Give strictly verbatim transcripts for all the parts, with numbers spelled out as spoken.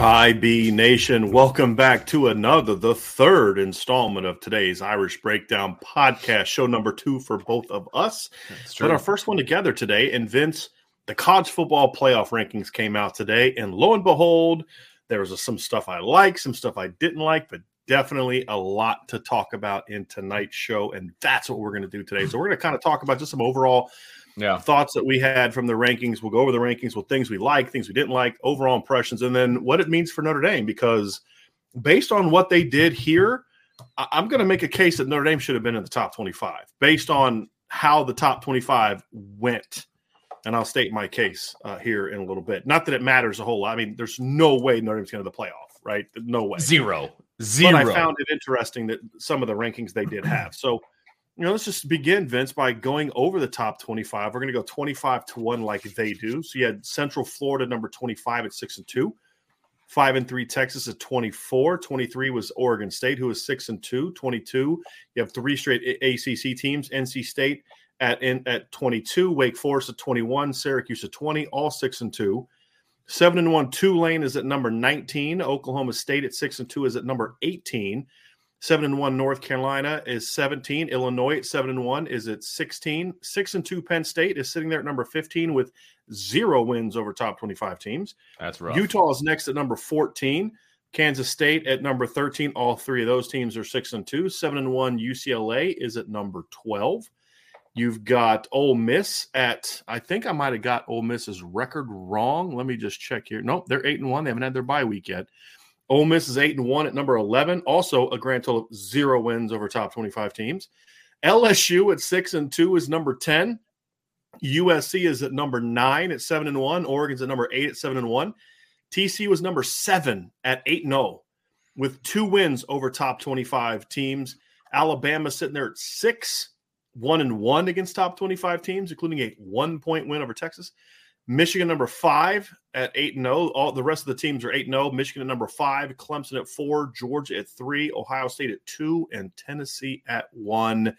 I B Nation, welcome back to another, the third installment of today's Irish Breakdown podcast, show number two for both of us. But our first one together today, and Vince, the college football playoff rankings came out today, and lo and behold, there was some stuff I liked, some stuff I didn't like, but definitely a lot to talk about in tonight's show, and that's what we're going to do today. So we're going to kind of talk about just some overall Yeah. thoughts that we had from the rankings. We'll go over the rankings with things we like, things we didn't like, overall impressions, and then what it means for Notre Dame, because based on what they did here, I'm going to make a case that Notre Dame should have been in the top twenty-five based on how the top twenty-five went. And I'll state my case uh, here in a little bit. Not that it matters a whole lot. I mean, there's no way Notre Dame's going to the playoff, right? No way. Zero. Zero. But I found it interesting that some of the rankings they did have. So, you know, let's just begin, Vince, by going over the top twenty-five. We're going to go twenty-five to one like they do. So you had Central Florida, number twenty-five at six and two. five and three, Texas at twenty-four. twenty-three was Oregon State, who was six and two. twenty-two, you have three straight A C C teams. N C State at in, at twenty-two. Wake Forest at twenty-one. Syracuse at twenty, all six and two. seven and one, Tulane is at number nineteen. Oklahoma State at six and two is at number eighteen. Seven and one, North Carolina is seventeen. Illinois at seven and one is at sixteen. Six and two, Penn State is sitting there at number fifteen with zero wins over top twenty-five teams. That's rough. Utah is next at number fourteen. Kansas State at number thirteen. All three of those teams are six and two. Seven and one, U C L A is at number twelve. You've got Ole Miss at, I think I might have got Ole Miss's record wrong. Let me just check here. Nope, they're eight and one. They haven't had their bye week yet. Ole Miss is eight and one at number eleven. Also, a grand total of zero wins over top twenty-five teams. L S U at six and two is number ten. U S C is at number nine at seven and one. Oregon's at number eight at seven and one. T C U was number seven at eight and zero, with two wins over top twenty-five teams. Alabama sitting there at six, one and one against top twenty-five teams, including a one-point win over Texas. Michigan number five at eight and zero. All the rest of the teams are eight and zero. Michigan at number five, Clemson at four, Georgia at three, Ohio State at two, and Tennessee at one.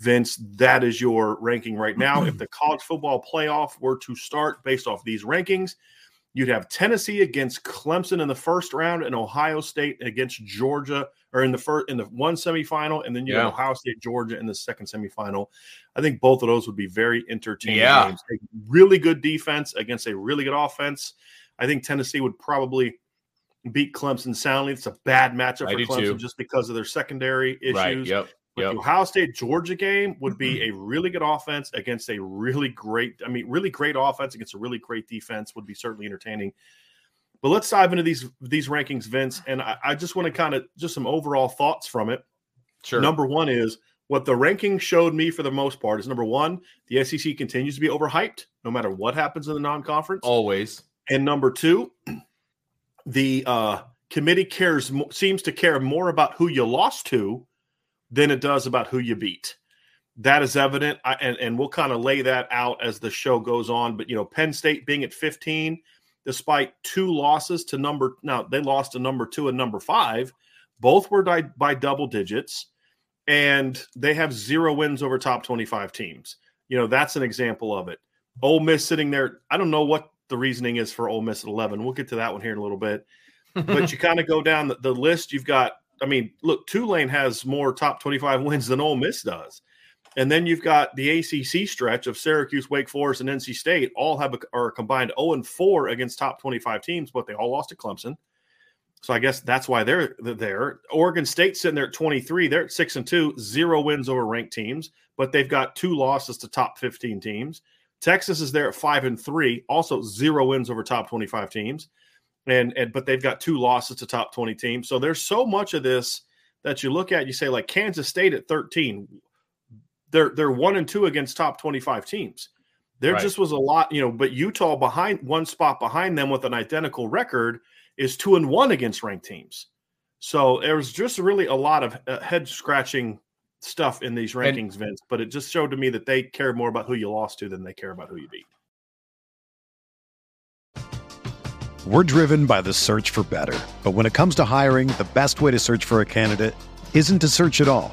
Vince, that is your ranking right now. If the college football playoff were to start based off these rankings, you'd have Tennessee against Clemson in the first round, and Ohio State against Georgia, or in the first in the one semifinal, and then you yeah. have Ohio State, Georgia in the second semifinal. I think both of those would be very entertaining yeah. games. A really good defense against a really good offense. I think Tennessee would probably beat Clemson soundly. It's a bad matchup I for Clemson too, just because of their secondary issues. Right. Yep. But yep. the Ohio State-Georgia game would be mm-hmm. a really good offense against a really great – I mean, really great offense against a really great defense would be certainly entertaining. But let's dive into these these rankings, Vince, and I, I just want to kind of – just some overall thoughts from it. Sure. Number one is what the rankings showed me for the most part is, number one, the S E C continues to be overhyped no matter what happens in the non-conference. Always. And number two, the uh, committee cares seems to care more about who you lost to than it does about who you beat. That is evident, I, and, and we'll kind of lay that out as the show goes on. But, you know, Penn State being at fifteen, despite two losses to number – now, they lost to number two and number five. Both were by, by double digits, and they have zero wins over top twenty-five teams. You know, that's an example of it. Ole Miss sitting there – I don't know what the reasoning is for Ole Miss at eleven. We'll get to that one here in a little bit. But you kind of go down the, the list. You've got – I mean, look, Tulane has more top twenty-five wins than Ole Miss does. And then you've got the A C C stretch of Syracuse, Wake Forest, and N C State all have a, are a combined oh and four against top twenty-five teams, but they all lost to Clemson. So I guess that's why they're, they're there. Oregon State sitting there at twenty-three. They're at six and two, zero wins over ranked teams, but they've got two losses to top fifteen teams. Texas is there at five and three, also zero wins over top twenty-five teams, and, and but they've got two losses to top twenty teams. So there's so much of this that you look at, you say, like Kansas State at thirteen – They're they're one and two against top twenty-five teams. There right. just was a lot, you know, but Utah behind one spot behind them with an identical record is two and one against ranked teams. So there was just really a lot of uh, head scratching stuff in these rankings, and, Vince, but it just showed to me that they care more about who you lost to than they care about who you beat. We're driven by the search for better, but when it comes to hiring, the best way to search for a candidate isn't to search at all.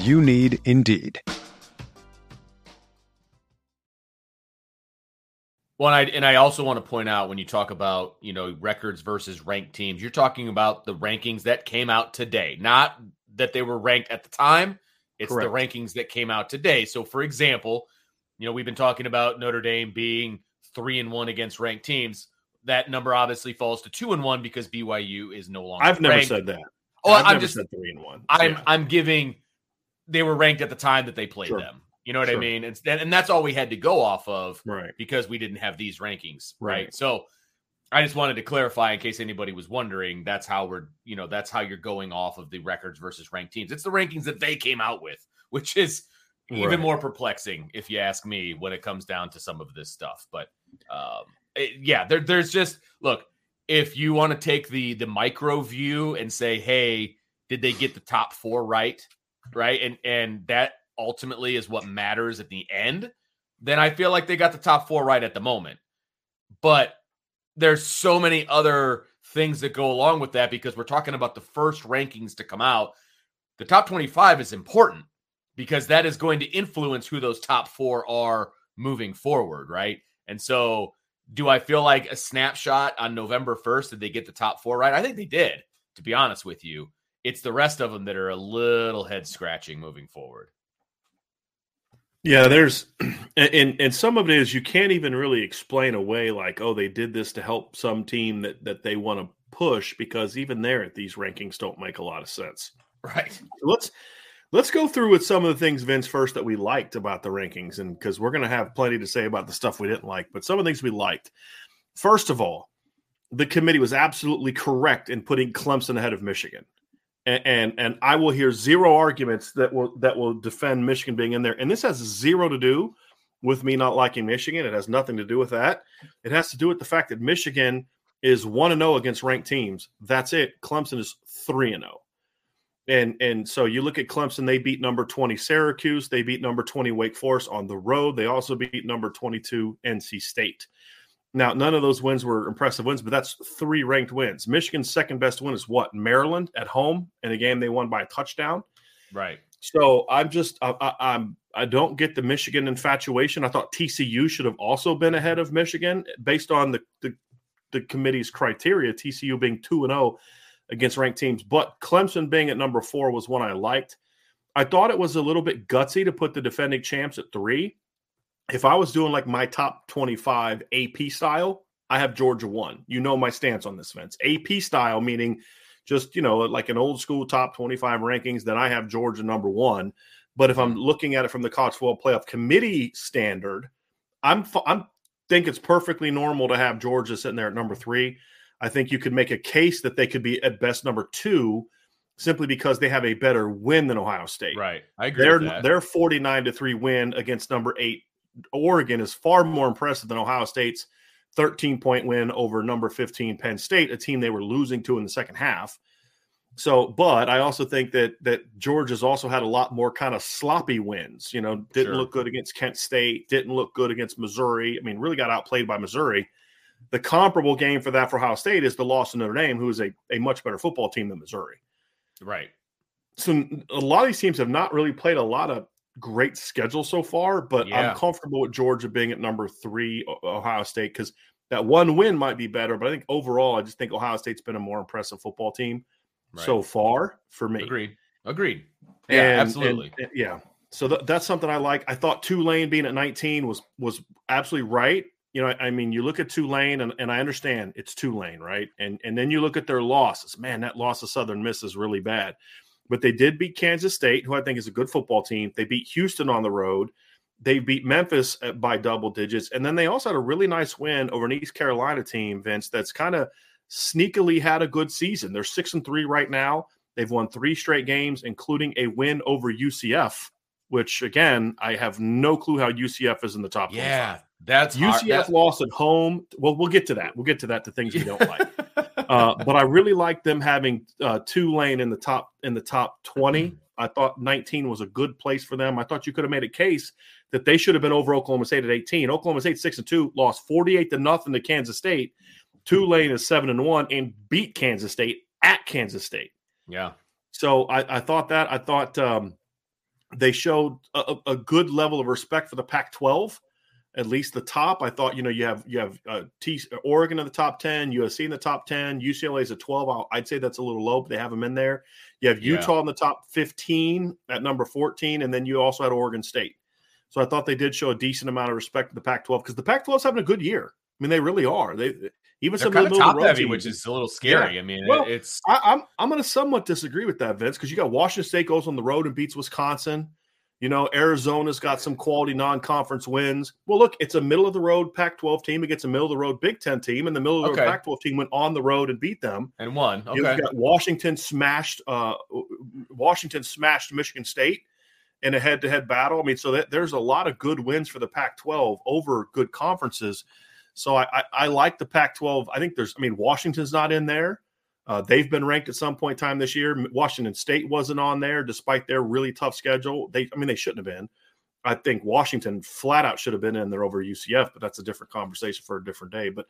You need Indeed. Well, and I, and I also want to point out when you talk about, you know, records versus ranked teams, you're talking about the rankings that came out today, not that they were ranked at the time. It's correct. The rankings that came out today. So, for example, you know, we've been talking about Notre Dame being three and one against ranked teams. That number obviously falls to two and one because B Y U is no longer. I've never ranked. said that. Oh, I've I'm never just said three and one. I'm yeah. I'm giving. They were ranked at the time that they played sure. them. You know what sure. I mean? It's, and that's all we had to go off of right. because we didn't have these rankings. Right. right. So I just wanted to clarify in case anybody was wondering, that's how we're, you know, that's how you're going off of the records versus ranked teams. It's the rankings that they came out with, which is right. even more perplexing if you ask me when it comes down to some of this stuff. But um, it, yeah, there, there's just, look, if you want to take the the micro view and say, hey, did they get the top four right? Right. And and that ultimately is what matters at the end. Then I feel like they got the top four right at the moment. But there's so many other things that go along with that because we're talking about the first rankings to come out. The top twenty-five is important because that is going to influence who those top four are moving forward. Right. And so do I feel like a snapshot on November first, did they get the top four right? I think they did, to be honest with you. It's the rest of them that are a little head scratching moving forward. Yeah, there's, and and some of it is you can't even really explain away like, oh, they did this to help some team that, that they want to push because even there at these rankings don't make a lot of sense. Right. Let's, let's go through with some of the things, Vince, first that we liked about the rankings. And because we're going to have plenty to say about the stuff we didn't like, but some of the things we liked. First of all, the committee was absolutely correct in putting Clemson ahead of Michigan. And, and and I will hear zero arguments that will that will defend Michigan being in there. And this has zero to do with me not liking Michigan. It has nothing to do with that. It has to do with the fact that Michigan is one and oh against ranked teams. That's it. Clemson is three and oh. And and so you look at Clemson, they beat number twenty Syracuse. They beat number twenty Wake Forest on the road. They also beat number twenty-two N C State. Now, none of those wins were impressive wins, but that's three ranked wins. Michigan's second best win is what? Maryland at home in a game they won by a touchdown. Right. So I'm just I, I, I'm I don't get the Michigan infatuation. I thought T C U should have also been ahead of Michigan based on the, the the committee's criteria, T C U being two and oh against ranked teams. But Clemson being at number four was one I liked. I thought it was a little bit gutsy to put the defending champs at three. If I was doing like my top twenty-five A P style, I have Georgia one. You know my stance on this, Vince. A P style, meaning just, you know, like an old school top twenty-five rankings, then I have Georgia number one. But if I'm looking at it from the College Football Playoff Committee standard, I'm I'm think it's perfectly normal to have Georgia sitting there at number three. I think you could make a case that they could be at best number two, simply because they have a better win than Ohio State. Right, I agree. Their with that. Their forty-nine to three win against number eight Oregon is far more impressive than Ohio State's thirteen point win over number fifteen Penn State, a team they were losing to in the second half. So, but I also think that that Georgia's also had a lot more kind of sloppy wins. You know, didn't sure. look good against Kent State, didn't look good against Missouri. I mean, really got outplayed by Missouri. The comparable game for that for Ohio State is the loss to Notre Dame, who is a, a much better football team than Missouri. Right. So a lot of these teams have not really played a lot of great schedule so far, but yeah. I'm comfortable with Georgia being at number three, Ohio State, because that one win might be better. But I think overall, I just think Ohio State's been a more impressive football team right. so far for me. Agreed. Agreed. Yeah, and, absolutely. And, and, yeah. So th- that's something I like. I thought Tulane being at nineteen was was absolutely right. You know, I, I mean, you look at Tulane, and, and I understand it's Tulane, right? And and then you look at their losses. Man, that loss to Southern Miss is really bad. But they did beat Kansas State, who I think is a good football team. They beat Houston on the road. They beat Memphis by double digits. And then they also had a really nice win over an East Carolina team, Vince, that's kind of sneakily had a good season. They're six and three right now. They've won three straight games, including a win over U C F, which, again, I have no clue how U C F is in the top. Yeah, twenty-five. That's U C F our, that's... lost at home. Well, we'll get to that. We'll get to that, the things we don't like. Uh, but I really like them having uh, Tulane in the top in the top twenty. I thought nineteen was a good place for them. I thought you could have made a case that they should have been over Oklahoma State at eighteen. Oklahoma State six and two lost forty-eight to nothing to Kansas State. Tulane is seven and one and beat Kansas State at Kansas State. Yeah. So I, I thought that I thought um, they showed a, a good level of respect for the Pac twelve. At least the top. I thought, you know, you have you have uh, T- Oregon in the top ten, U S C in the top ten, U C L A is a twelve. I'll, I'd say that's a little low, but they have them in there. You have Utah yeah. in the top fifteen at number fourteen, and then you also had Oregon State. So I thought they did show a decent amount of respect to the Pac twelve, because the Pac twelve is having a good year. I mean, they really are. They even They're some kind of top heavy, teams, which is a little scary. Yeah. I mean, well, it's I, I'm I'm going to somewhat disagree with that, Vince, because you got Washington State goes on the road and beats Wisconsin. You know, Arizona's got some quality non-conference wins. Well, look, it's a middle-of-the-road Pac twelve team against a middle-of-the-road Big Ten team, and the middle-of-the-road okay. Pac twelve team went on the road and beat them. And won. Okay. You know, got Washington smashed uh, Washington smashed Michigan State in a head-to-head battle. I mean, so that, there's a lot of good wins for the Pac twelve over good conferences. So I, I, I like the Pac twelve. I think there's – I mean, Washington's not in there. Uh, they've been ranked at some point in time this year. Washington State wasn't on there, despite their really tough schedule. They, I mean, they shouldn't have been. I think Washington flat out should have been in there over U C F, but that's a different conversation for a different day. But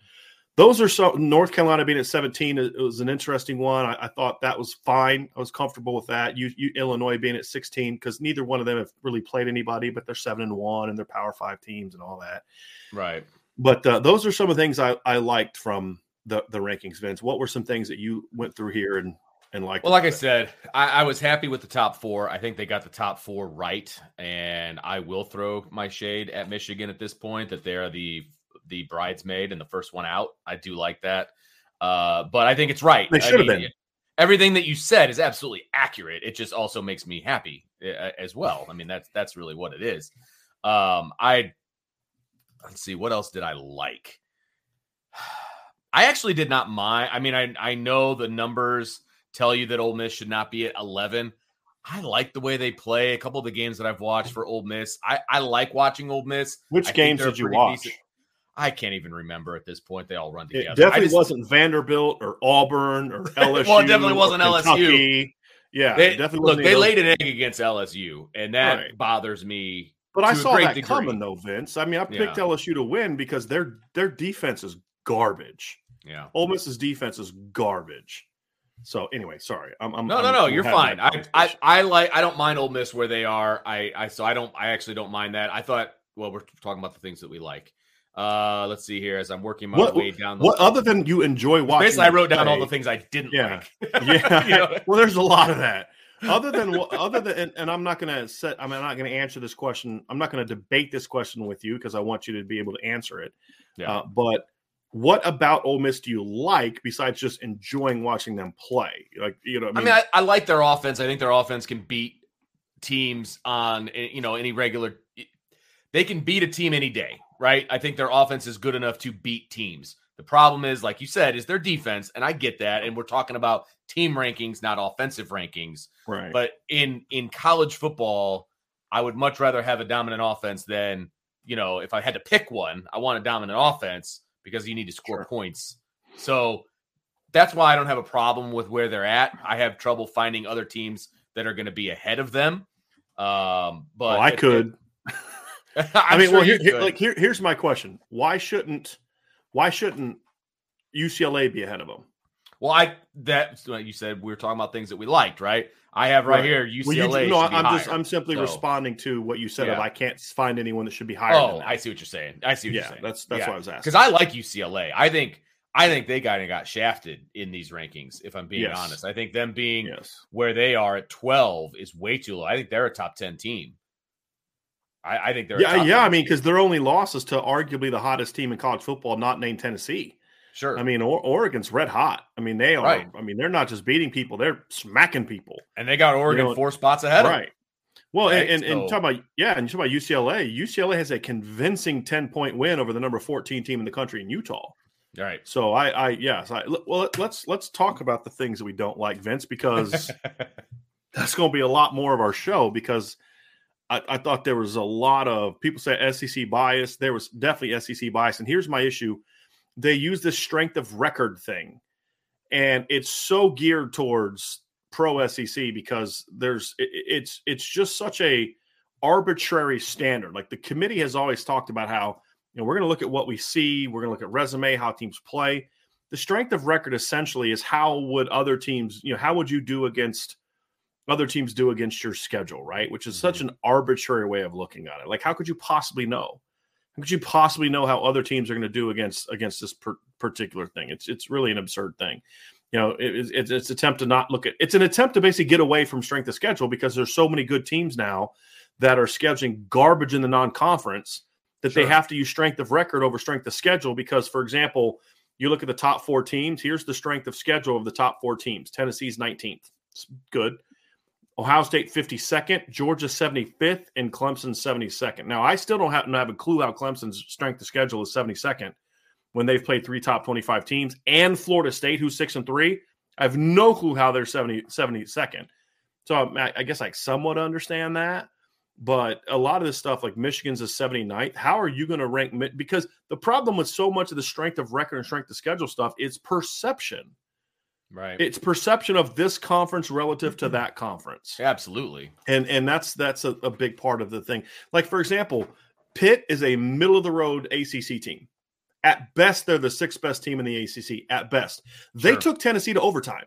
those are so. North Carolina being at seventeen, it was an interesting one. I, I thought that was fine. I was comfortable with that. You, you, Illinois being at sixteen, because neither one of them have really played anybody, but they're seven and one and they're Power Five teams and all that. Right. But uh, those are some of the things I, I liked from the the rankings, Vince. What were some things that you went through here and and liked? Well, like I said, I, I was happy with the top four. I think they got the top four right, and I will throw my shade at Michigan at this point that they're the the bridesmaid and the first one out. I do like that, uh, but I think it's right. They should have been. Everything that you said is absolutely accurate. It just also makes me happy as well. I mean, that's that's really what it is. Um, I let's see, what else did I like? I actually did not mind. I mean, I I know the numbers tell you that Ole Miss should not be at eleven. I like the way they play. A couple of the games that I've watched for Ole Miss, I, I like watching Ole Miss. Which I games did you watch? Decent. I can't even remember at this point. They all run together. It definitely just, wasn't Vanderbilt or Auburn or L S U. Well, it definitely wasn't Kentucky. L S U. Yeah, they, definitely. Look, wasn't they laid an egg against L S U, and that right. bothers me. But I saw that degree. coming, though, Vince. I mean, I picked yeah. L S U to win because their their defense is garbage. Yeah, Ole Miss's defense is garbage. So anyway, sorry. I'm, I'm no, no, no. I'm you're fine. I, I, I like. I don't mind Ole Miss where they are. I, I, so I don't. I actually don't mind that. I thought. Well, we're talking about the things that we like. Uh, let's see here as I'm working my what, way down. The what list. Other than you enjoy watching? Basically, I wrote down all the things I didn't yeah. like. Yeah. You know? Well, there's a lot of that. Other than other than, and, and I'm not going to set. I'm not going to answer this question. I'm not going to debate this question with you because I want you to be able to answer it. Yeah. Uh, but what about Ole Miss do you like besides just enjoying watching them play? Like you know, I mean, I, mean, I, I like their offense. I think their offense can beat teams on you know any regular. They can beat a team any day, right? I think their offense is good enough to beat teams. The problem is, like you said, is their defense, and I get that, and we're talking about team rankings, not offensive rankings. Right. But in in college football, I would much rather have a dominant offense than, you know, if I had to pick one, I want a dominant offense because you need to score sure. points. So that's why I don't have a problem with where they're at. I have trouble finding other teams that are going to be ahead of them. Um, but well, I if, could. I mean, sure well, here, here, like here, here's my question: Why shouldn't, why shouldn't U C L A be ahead of them? Well, I that like you said we were talking about things that we liked, right? I have right, right. here U C L A. Well, you, no, I'm higher, just I'm simply so. responding to what you said. Yeah. Of I can't find anyone that should be higher. Oh, than that. I see what you're saying. I see what yeah, you're saying. That's that's yeah. what I was asking. Because I like U C L A. I think I think they kind of got shafted in these rankings. If I'm being yes. honest, I think them being yes. where they are at twelve is way too low. I think they're a top ten team. I, I think they're yeah, yeah. I mean, because their only loss is to arguably the hottest team in college football, not named Tennessee. Sure. I mean, or, Oregon's red hot. I mean, they are. Right. I mean, they're not just beating people; they're smacking people. And they got Oregon you know, four spots ahead. Right. Of them. Well, right. and and, and so. talk about yeah, and you talk about U C L A. U C L A has a convincing ten point win over the number fourteen team in the country in Utah. Right. So I, I yes, I well let's let's talk about the things that we don't like, Vince, because that's going to be a lot more of our show because. I, I thought there was a lot of people say S E C bias. There was definitely S E C bias. And here's my issue. They use this strength of record thing. And it's so geared towards pro S E C because there's it, it's it's just such a arbitrary standard. Like the committee has always talked about how, you know, we're going to look at what we see. We're going to look at resume, how teams play. The strength of record essentially is how would other teams, you know, how would you do against other teams do against your schedule, right? Which is such an arbitrary way of looking at it. Like, how could you possibly know? How could you possibly know how other teams are going to do against against this per- particular thing? It's it's really an absurd thing. You know, it, it's it's attempt to not look at. It's an attempt to basically get away from strength of schedule because there's so many good teams now that are scheduling garbage in the non-conference that sure. they have to use strength of record over strength of schedule because, for example, you look at the top four teams. Here's the strength of schedule of the top four teams. Tennessee's nineteenth. It's good. Ohio State fifty-second, Georgia seventy-fifth, and Clemson seventy-second. Now, I still don't have, don't have a clue how Clemson's strength of schedule is seventy-second when they've played three top twenty-five teams and Florida State, who's six and three. I have no clue how they're seventy, seventy-second. So I, I guess I somewhat understand that. But a lot of this stuff, like Michigan's is seventy-ninth, how are you going to rank? Because the problem with so much of the strength of record and strength of schedule stuff is perception. Right. It's perception of this conference relative to that conference. Absolutely. And and that's that's a, a big part of the thing. Like, for example, Pitt is a middle-of-the-road A C C team. At best, they're the sixth best team in the A C C. At best. They sure. took Tennessee to overtime.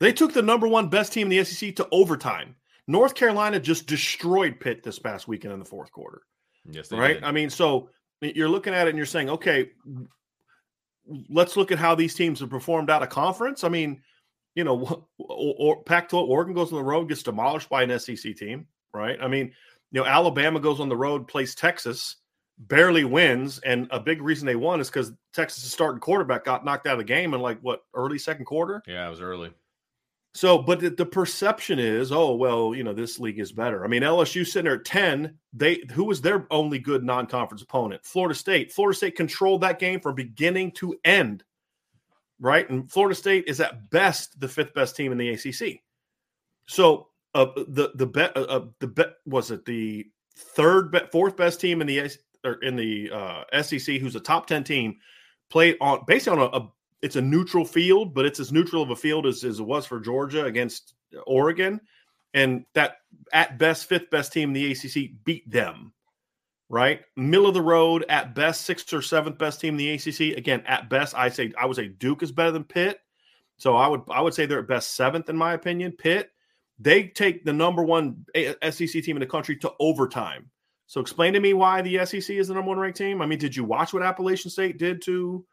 They took the number one best team in the S E C to overtime. North Carolina just destroyed Pitt this past weekend in the fourth quarter. Yes, they Right? did. I mean, so you're looking at it and you're saying, okay – let's look at how these teams have performed out of conference. I mean, you know, or, or Pac twelve, Oregon goes on the road, gets demolished by an S E C team, right? I mean, you know, Alabama goes on the road, plays Texas, barely wins, and a big reason they won is because Texas' starting quarterback got knocked out of the game in, like, what, early second quarter? Yeah, it was early. So, but the, the perception is, oh, well, you know, this league is better. I mean, L S U sitting there at ten, they who was their only good non-conference opponent? Florida State. Florida State controlled that game from beginning to end, right? And Florida State is at best the fifth best team in the A C C. So uh, the the bet uh, the bet was it the third be- fourth best team in the or in the uh, S E C, who's a top ten team, played on basically on a, a it's a neutral field, but it's as neutral of a field as, as it was for Georgia against Oregon. And that, at best, fifth best team in the A C C beat them, right? Middle of the road, at best, sixth or seventh best team in the A C C. Again, at best, I say I would say Duke is better than Pitt. So I would I would say they're at best seventh, in my opinion. Pitt, they take the number one S E C team in the country to overtime. So explain to me why the S E C is the number one ranked team. I mean, did you watch what Appalachian State did to,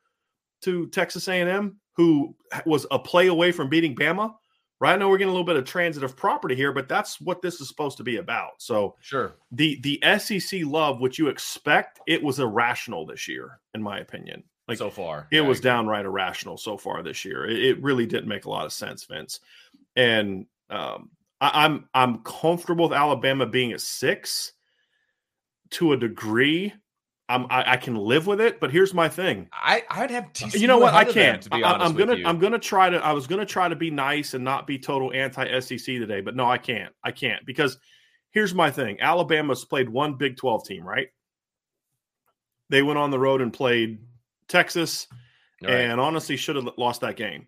to Texas A and M, who was a play away from beating Bama? Right now we're getting a little bit of transitive property here, but that's what this is supposed to be about. So sure, the the S E C love, which you expect, it was irrational this year, in my opinion. Like so far, it yeah, was downright irrational so far this year. It, it really didn't make a lot of sense, Vince. And um, I, I'm I'm comfortable with Alabama being at six to a degree. I'm, I, I can live with it, but here's my thing. I, I'd have T C U. You know what? I can't. Them, to be honest I, I'm gonna. With you. I'm gonna try to. I was gonna try to be nice and not be total anti-S E C today, but no, I can't. I can't because here's my thing. Alabama's played one Big twelve team, right? They went on the road and played Texas, right, and honestly should have lost that game.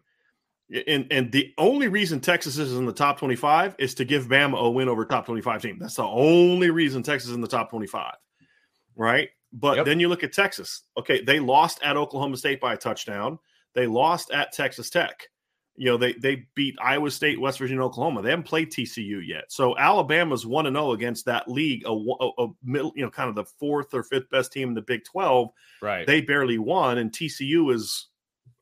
And and the only reason Texas is in the top twenty-five is to give Bama a win over a top twenty-five team. That's the only reason Texas is in the top twenty-five, right? But yep, then you look at Texas. Okay, they lost at Oklahoma State by a touchdown. They lost at Texas Tech. You know, they they beat Iowa State, West Virginia, Oklahoma. They haven't played T C U yet. So Alabama's one and zero against that league, a, a, a middle, you know, kind of the fourth or fifth best team in the Big twelve. Right. They barely won, and T C U is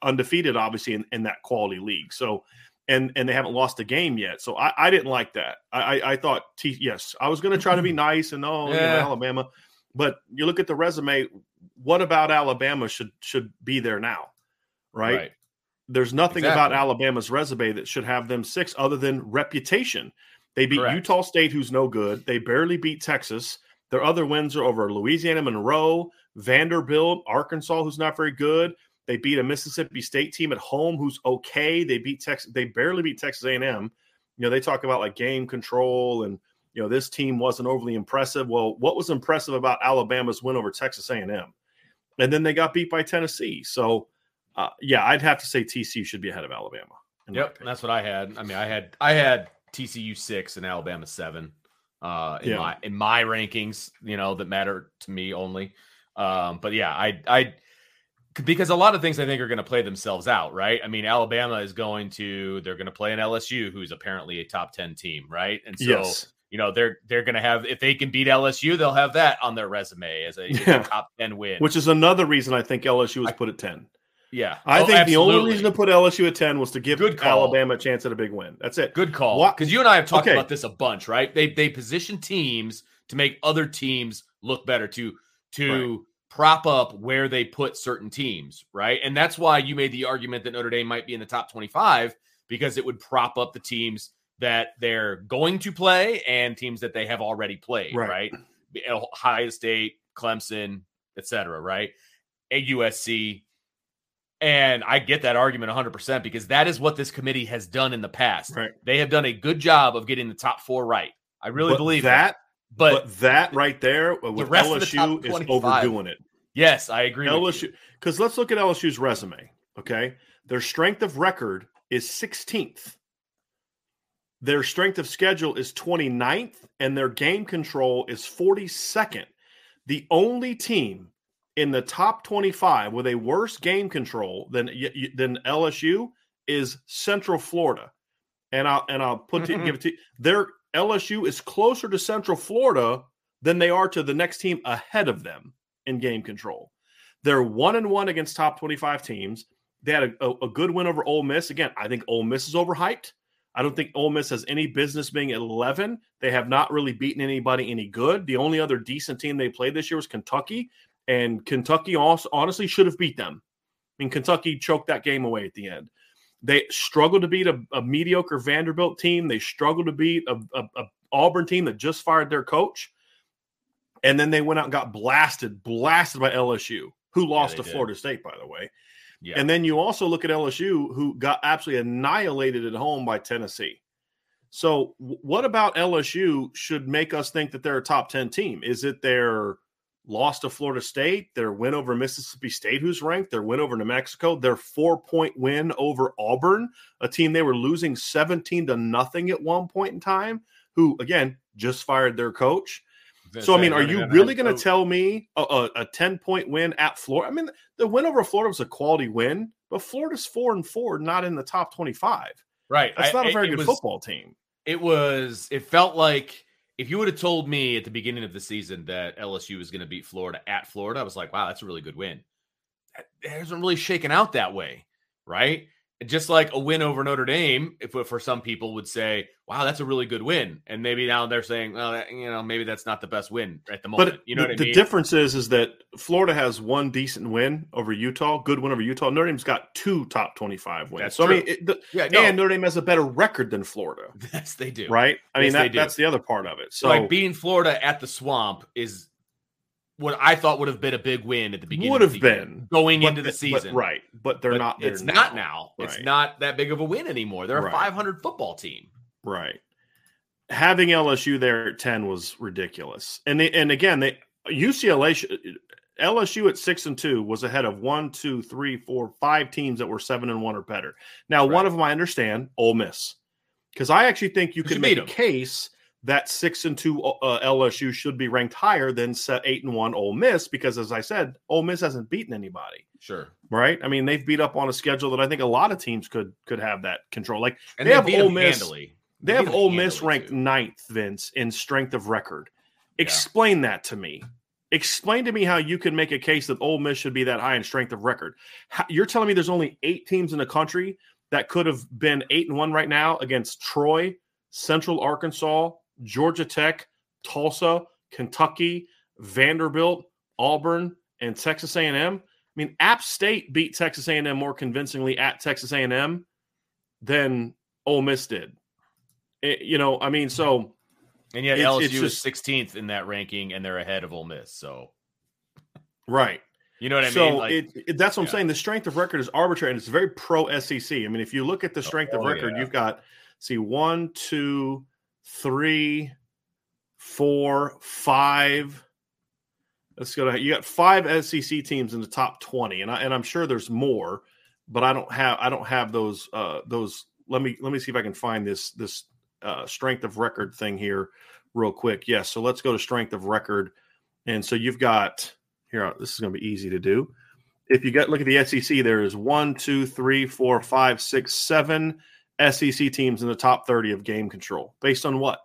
undefeated, obviously, in, in that quality league. So, and and they haven't lost a game yet. So I, I didn't like that. I I, I thought T, yes, I was going to try to be nice and oh, yeah, you know, Alabama. But you look at the resume, what about Alabama should should be there now, right? Right. There's nothing exactly about Alabama's resume that should have them six other than reputation. They beat correct Utah State, who's no good. They barely beat Texas. Their other wins are over Louisiana, Monroe, Vanderbilt, Arkansas, who's not very good. They beat a Mississippi State team at home who's okay. They beat Texas. They barely beat Texas A and M. You know, they talk about like game control and, you know, this team wasn't overly impressive. Well, what was impressive about Alabama's win over Texas A and M? And then they got beat by Tennessee. So, uh, yeah, I'd have to say T C U should be ahead of Alabama. Yep, that's what I had. I mean, I had I had T C U six and Alabama seven uh, in yeah. my in my rankings. You know, that matter to me only. Um, but yeah, I I because a lot of things I think are going to play themselves out, right? I mean, Alabama is going to they're going to play an L S U who's apparently a top ten team, right? And so. Yes. You know, they're they're going to have, if they can beat L S U, they'll have that on their resume as a, yeah. as a top ten win. Which is another reason I think L S U was I, put at ten. Yeah. I oh, think absolutely. the only reason to put L S U at ten was to give Alabama a chance at a big win. That's it. Good call. Because you and I have talked okay. about this a bunch, right? They they position teams to make other teams look better, to to right. prop up where they put certain teams, right? And that's why you made the argument that Notre Dame might be in the top twenty-five, because it would prop up the teams that they're going to play and teams that they have already played, right? right? Ohio State, Clemson, et cetera, right? A U S C. And I get that argument one hundred percent because that is what this committee has done in the past. Right. They have done a good job of getting the top four right. I really but believe that. that. But, but that right there with the L S U the is overdoing it. Yes, I agree L S U, with because let's look at L S U's resume, okay? Their strength of record is sixteenth. Their strength of schedule is twenty-ninth, and their game control is forty-second. The only team in the top twenty-five with a worse game control than than L S U is Central Florida. And I'll and I'll put to, give it to you. Their L S U is closer to Central Florida than they are to the next team ahead of them in game control. They're one and one against top twenty-five teams. They had a, a, a good win over Ole Miss. Again, I think Ole Miss is overhyped. I don't think Ole Miss has any business being at eleven. They have not really beaten anybody any good. The only other decent team they played this year was Kentucky, and Kentucky also honestly should have beat them. I mean, Kentucky choked that game away at the end. They struggled to beat a, a mediocre Vanderbilt team. They struggled to beat a, a, a Auburn team that just fired their coach, and then they went out and got blasted, blasted by L S U, who lost yeah, to did. Florida State, by the way. Yeah. And then you also look at L S U, who got absolutely annihilated at home by Tennessee. So what about L S U should make us think that they're a top ten team? Is it their loss to Florida State, their win over Mississippi State, who's ranked, their win over New Mexico, their four-point win over Auburn, a team they were losing seventeen to nothing at one point in time, who, again, just fired their coach? So, I mean, are you really going to tell me a, a, a ten-point win at Florida? I mean, the win over Florida was a quality win, but Florida's four and four, not in the top twenty-five. Right. That's not I, a very good was, football team. It was – it felt like if you would have told me at the beginning of the season that L S U was going to beat Florida at Florida, I was like, wow, that's a really good win. It hasn't really shaken out that way, right? Just like a win over Notre Dame, if for some people would say, wow, that's a really good win. And maybe now they're saying, well, that, you know, maybe that's not the best win at the moment. But you know the, what I mean? The difference is, is that Florida has one decent win over Utah, good win over Utah. Notre Dame's got two top twenty-five wins. That's so, true. I mean, it, the, yeah, no. And Notre Dame has a better record than Florida. Yes, they do. Right? I mean, yes, that, that's the other part of it. So, like, beating Florida at the Swamp is what I thought would have been a big win at the beginning. Would have been going but, into the season, but, right? But they're but not. There it's now. not now. Right. It's not that big of a win anymore. They're a right. five hundred football team, right? Having L S U there at ten was ridiculous, and they, and again, they U C L A, L S U at six and two was ahead of one, two, three, four, five teams that were seven and one or better. Now, right. one of them I understand, Ole Miss, because I actually think you could make a case that six and two uh, L S U should be ranked higher than eight and one Ole Miss, because as I said, Ole Miss hasn't beaten anybody. Sure, right? I mean, they've beat up on a schedule that I think a lot of teams could could have that control. Like and they, they have Ole Miss, handily. they, they have Ole Miss ranked too. ninth, Vince, in strength of record. Explain yeah. that to me. Explain to me how you can make a case that Ole Miss should be that high in strength of record. How, you're telling me there's only eight teams in the country that could have been eight and one right now against Troy, Central Arkansas, Georgia Tech, Tulsa, Kentucky, Vanderbilt, Auburn, and Texas A and M. I mean, App State beat Texas A and M more convincingly at Texas A and M than Ole Miss did. It, you know, I mean, so and yet L S U just, is sixteenth in that ranking, and they're ahead of Ole Miss. So, right, you know what I so mean? Like, it, it, that's what yeah. I'm saying. The strength of record is arbitrary, and it's very pro S E C. I mean, if you look at the strength oh, of record, yeah. you've got see one, two. Three, four, five. Let's go to you got five S E C teams in the top twenty, and I and I'm sure there's more, but I don't have I don't have those uh, those. Let me let me see if I can find this this uh, strength of record thing here real quick. Yes, yeah, so let's go to strength of record, and so you've got here. This is going to be easy to do. If you get look at the S E C, there is one, two, three, four, five, six, seven S E C teams in the top thirty of game control. Based on what?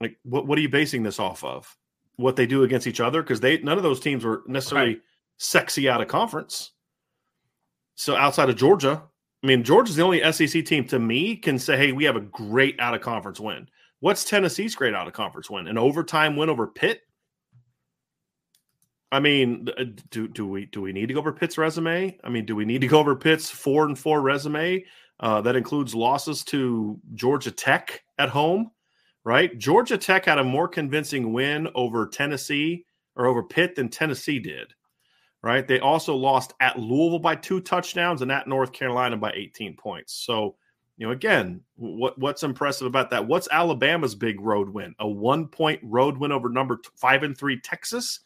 Like, what, what are you basing this off of? What they do against each other? Because they none of those teams were necessarily right. sexy out of conference. So outside of Georgia, I mean, Georgia's the only S E C team to me can say, hey, we have a great out of conference win. What's Tennessee's great out of conference win? An overtime win over Pitt? I mean, do do we do we need to go over Pitt's resume? I mean, do we need to go over Pitt's four and four resume? Uh, that includes losses to Georgia Tech at home, right? Georgia Tech had a more convincing win over Tennessee or over Pitt than Tennessee did, right? They also lost at Louisville by two touchdowns and at North Carolina by eighteen points. So, you know, again, what what's impressive about that? What's Alabama's big road win? A one-point road win over number t- five and three Texas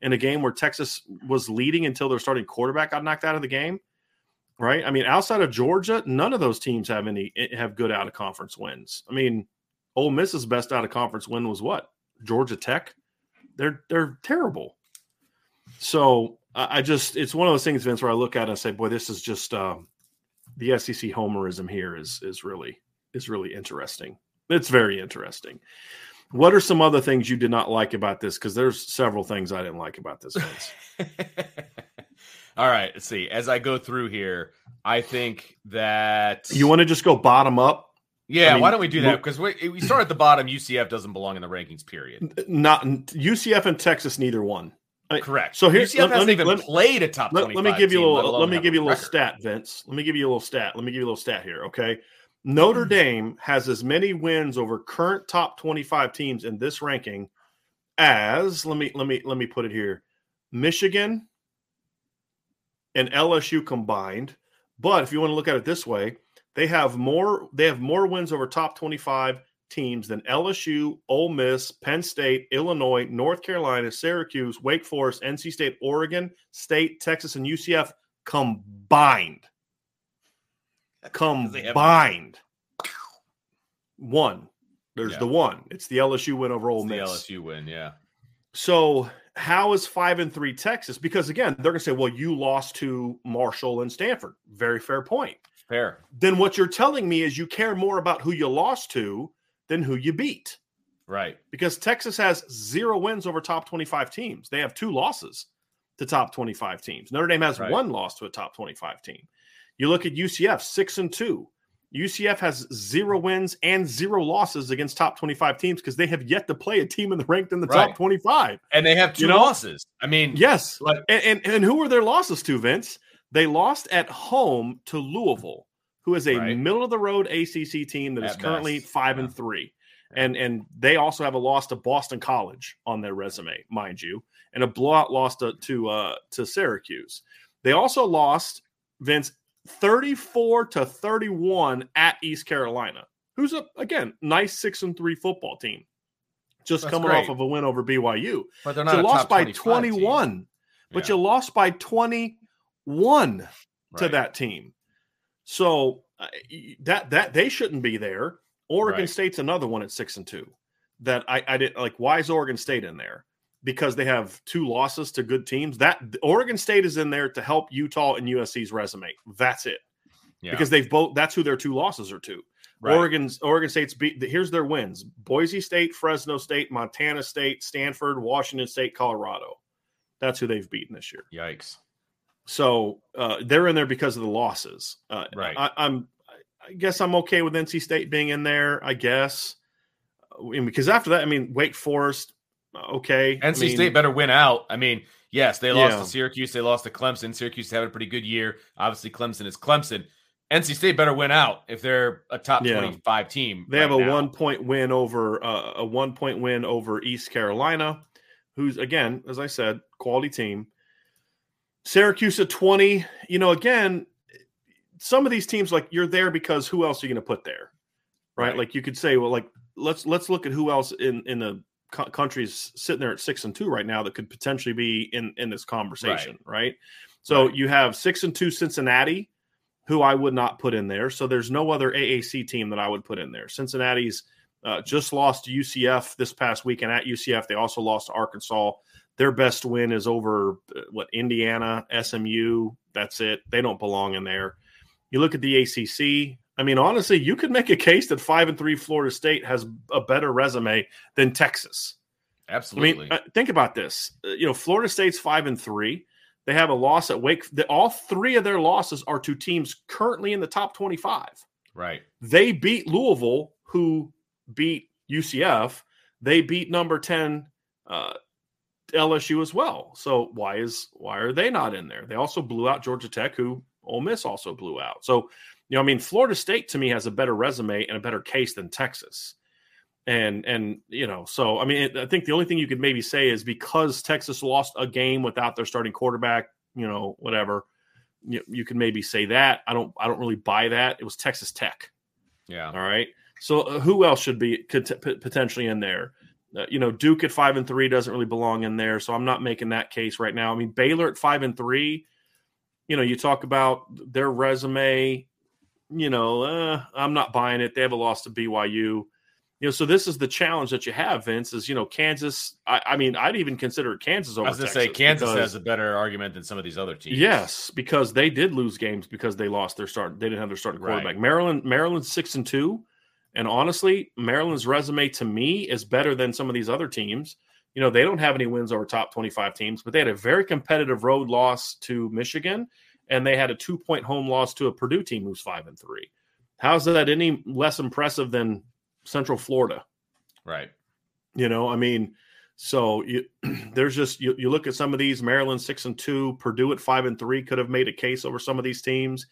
in a game where Texas was leading until their starting quarterback got knocked out of the game. Right, I mean, outside of Georgia, none of those teams have any have good out of conference wins. I mean, Ole Miss's best out of conference win was what? Georgia Tech. They're they're terrible. So I just it's one of those things, Vince, where I look at it and say, boy, this is just um, the S E C homerism here is is really is really interesting. It's very interesting. What are some other things you did not like about this? Because there's several things I didn't like about this, Vince. All right, let's see. As I go through here, I think that... You want to just go bottom up? Yeah, I mean, why don't we do that? Because we, we start at the bottom. U C F doesn't belong in the rankings, period. Not U C F and Texas, neither one. I mean, correct. So here's, U C F let, hasn't let me, even let, played a top let, twenty-five Let me give you a little, let me give you a little stat, Vince. Let me give you a little stat. Let me give you a little stat here, okay? Notre Dame has as many wins over current top twenty-five teams in this ranking as... Let me, let me, let me put it here. Michigan... and L S U combined. But if you want to look at it this way, they have more they have more wins over top twenty-five teams than L S U, Ole Miss, Penn State, Illinois, North Carolina, Syracuse, Wake Forest, N C State, Oregon State, Texas, and U C F combined. Combined. One. There's yeah. the one. It's the L S U win over Ole Miss. It's the L S U win, yeah. So how is five and three Texas? Because again, they're going to say, well, you lost to Marshall and Stanford. Very fair point. Fair. Then what you're telling me is you care more about who you lost to than who you beat. Right. Because Texas has zero wins over top twenty-five teams. They have two losses to top twenty-five teams. Notre Dame has right. one loss to a top twenty-five team. You look at U C F, six and two. U C F has zero wins and zero losses against top twenty-five teams because they have yet to play a team in the ranked in the right. top twenty-five. And they have two you know? losses. I mean, yes. Like- and, and, and who were their losses to, Vince? They lost at home to Louisville, who is a right. middle-of-the-road A C C team that at is currently best. five yeah. and three. And and they also have a loss to Boston College on their resume, mind you, and a blowout loss to to, uh, to Syracuse. They also lost, Vince, thirty-four to thirty-one at East Carolina, who's a again nice six and three football team, just That's coming great. off of a win over B Y U. But they're not you a lost top by twenty-one, team. but yeah. you lost by twenty-one right. to that team. So uh, that that they shouldn't be there. Oregon right. State's another one at six and two that I, I didn't like. Why is Oregon State in there? Because they have two losses to good teams. That Oregon State is in there to help Utah and U S C's resume. That's it. Yeah. Because they've both, that's who their two losses are to. Right. Oregon's Oregon State's beat. Here's their wins: Boise State, Fresno State, Montana State, Stanford, Washington State, Colorado. That's who they've beaten this year. Yikes. So uh, they're in there because of the losses. Uh, right. I, I'm, I guess I'm okay with N C State being in there, I guess. Because after that, I mean, Wake Forest, okay. N C I mean, State better win out. I mean, yes, they lost yeah. to Syracuse. They lost to Clemson. Syracuse is having a pretty good year. Obviously, Clemson is Clemson. N C State better win out if they're a top yeah. twenty-five team. They right have a now. one-point win over uh, a one-point win over East Carolina, who's, again, as I said, quality team. Syracuse at twenty. You know, again, some of these teams, like, you're there because who else are you going to put there, right? right? Like, you could say, well, like, let's let's look at who else in, in the co- country's sitting there at six and two right now that could potentially be in, in this conversation, right? right? So right. you have six and two Cincinnati, who I would not put in there. So there's no other A A C team that I would put in there. Cincinnati's uh, just lost to U C F this past weekend at U C F. They also lost to Arkansas. Their best win is over, what, Indiana, S M U. That's it. They don't belong in there. You look at the A C C. I mean, honestly, you could make a case that five and three Florida State has a better resume than Texas. Absolutely. I mean, think about this. You know, Florida State's five and three. They have a loss at Wake. All three of their losses are to teams currently in the top twenty-five. Right. They beat Louisville, who beat U C F. They beat number ten uh, L S U as well. So why is why are they not in there? They also blew out Georgia Tech, who Ole Miss also blew out. So, you know, I mean, Florida State to me has a better resume and a better case than Texas. And, and you know, so, I mean, I think the only thing you could maybe say is because Texas lost a game without their starting quarterback, you know, whatever, you, you can maybe say that. I don't, I don't really buy that. It was Texas Tech. Yeah. All right. So who else should be could t- potentially in there? Uh, you know, Duke at five and three doesn't really belong in there. So I'm not making that case right now. I mean, Baylor at five and three, you know, you talk about their resume, you know, uh, I'm not buying it. They have a loss to B Y U. You know, so this is the challenge that you have, Vince, is, you know, Kansas. I, I mean, I'd even consider Kansas over Texas. I was going to say, Kansas because, has a better argument than some of these other teams. Yes, because they did lose games because they lost their start. They didn't have their starting quarterback. Right. Maryland, Maryland's six and two. And honestly, Maryland's resume to me is better than some of these other teams. You know, they don't have any wins over top twenty-five teams, but they had a very competitive road loss to Michigan, and they had a two-point home loss to a Purdue team who's five and three. How's that any less impressive than Central Florida? Right. You know, I mean, so you, there's just you, you look at some of these. Maryland six and two, Purdue at five and three could have made a case over some of these teams.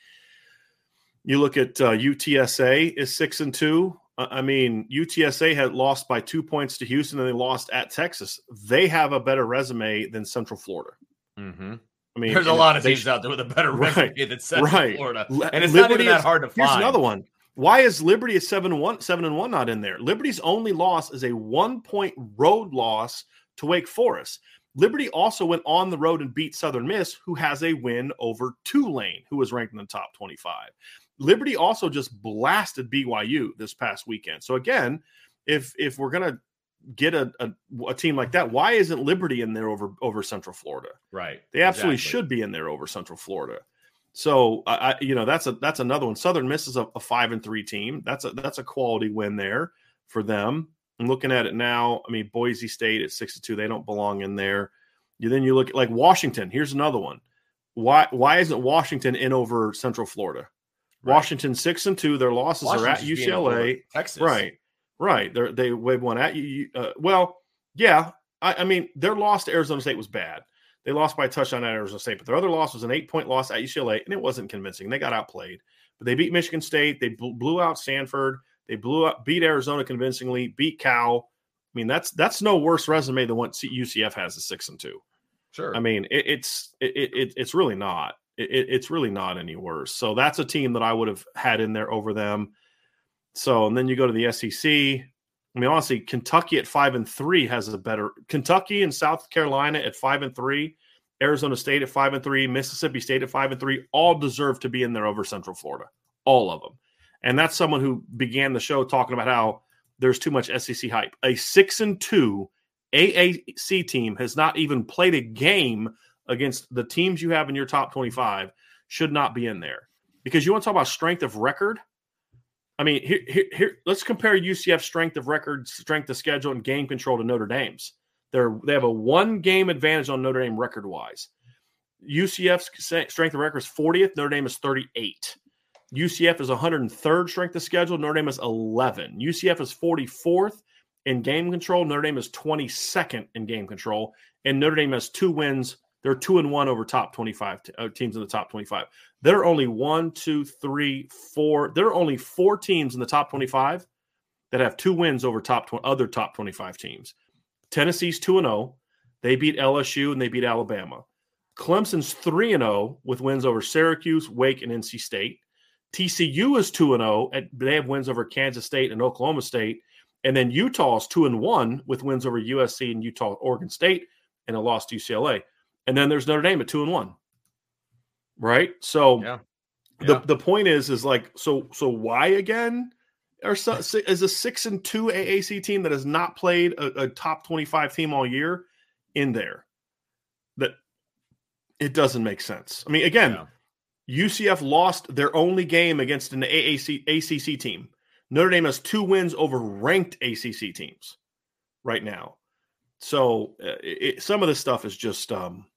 You look at uh, U T S A is six and two. I mean, U T S A had lost by two points to Houston, and they lost at Texas. They have a better resume than Central Florida. Mm-hmm. I mean, there's a lot of teams sh- out there with a better resume right, than Central right. Florida, and it's Liberty not even that is, hard to find. Here's another one. Why is Liberty at seven one, seven and one not in there? Liberty's only loss is a one point road loss to Wake Forest. Liberty also went on the road and beat Southern Miss, who has a win over Tulane, who was ranked in the top twenty-five. Liberty also just blasted B Y U this past weekend. So again, if if we're gonna get a, a, a team like that, why isn't Liberty in there over over Central Florida? Right, they absolutely exactly. should be in there over Central Florida. So I, I you know, that's a that's another one. Southern Miss is a, a five and three team. That's a that's a quality win there for them. I'm looking at it now. I mean, Boise State at six to two, they don't belong in there. You, then you look at like Washington. Here's another one. Why why isn't Washington in over Central Florida? Right. Washington six and two. Their losses are at U C L A, Texas. Right, right. They're, they wave one at you. Uh, well, yeah. I, I mean, their loss to Arizona State was bad. They lost by a touchdown at Arizona State, but their other loss was an eight-point loss at U C L A, and it wasn't convincing. They got outplayed, but they beat Michigan State. They bl- blew out Stanford. They blew up, beat Arizona convincingly, beat Cal. I mean, that's that's no worse resume than what U C F has at six and two. Sure. I mean, it, it's it, it it's really not. It, it, it's really not any worse. So that's a team that I would have had in there over them. So and then you go to the S E C. I mean, honestly, Kentucky at five and three has a better Kentucky and South Carolina at five and three, Arizona State at five and three, Mississippi State at five and three, all deserve to be in there over Central Florida, all of them. And that's someone who began the show talking about how there's too much S E C hype. A six and two A A C team has not even played a game against the teams you have in your top twenty-five should not be in there. Because you want to talk about strength of record? I mean, here, here, here let's compare U C F's strength of record, strength of schedule, and game control to Notre Dame's. They're, they have a one-game advantage on Notre Dame record-wise. U C F's strength of record is fortieth. Notre Dame is thirty-eight. U C F is one hundred third strength of schedule. Notre Dame is eleven. U C F is forty-fourth in game control. Notre Dame is twenty-second in game control. And Notre Dame has two wins. They're two and one over top twenty-five t- teams in the top twenty-five. There are only one, two, three, four. There are only four teams in the top twenty-five that have two wins over top tw- other top twenty-five teams. Tennessee's two and zero. They beat L S U and they beat Alabama. Clemson's three and zero with wins over Syracuse, Wake, and N C State. T C U is two and oh, and they have wins over Kansas State and Oklahoma State. And then Utah is two and one with wins over U S C and Utah, Oregon State, and a loss to U C L A. And then there's Notre Dame at two and one. Right? So yeah. Yeah. the the point is is like so so why again or so, is a six and two A A C team that has not played a, a top twenty-five team all year in there? That it doesn't make sense. I mean, again, yeah. U C F lost their only game against an A A C, A C C team. Notre Dame has two wins over ranked A C C teams right now. So uh, it, some of this stuff is just um, –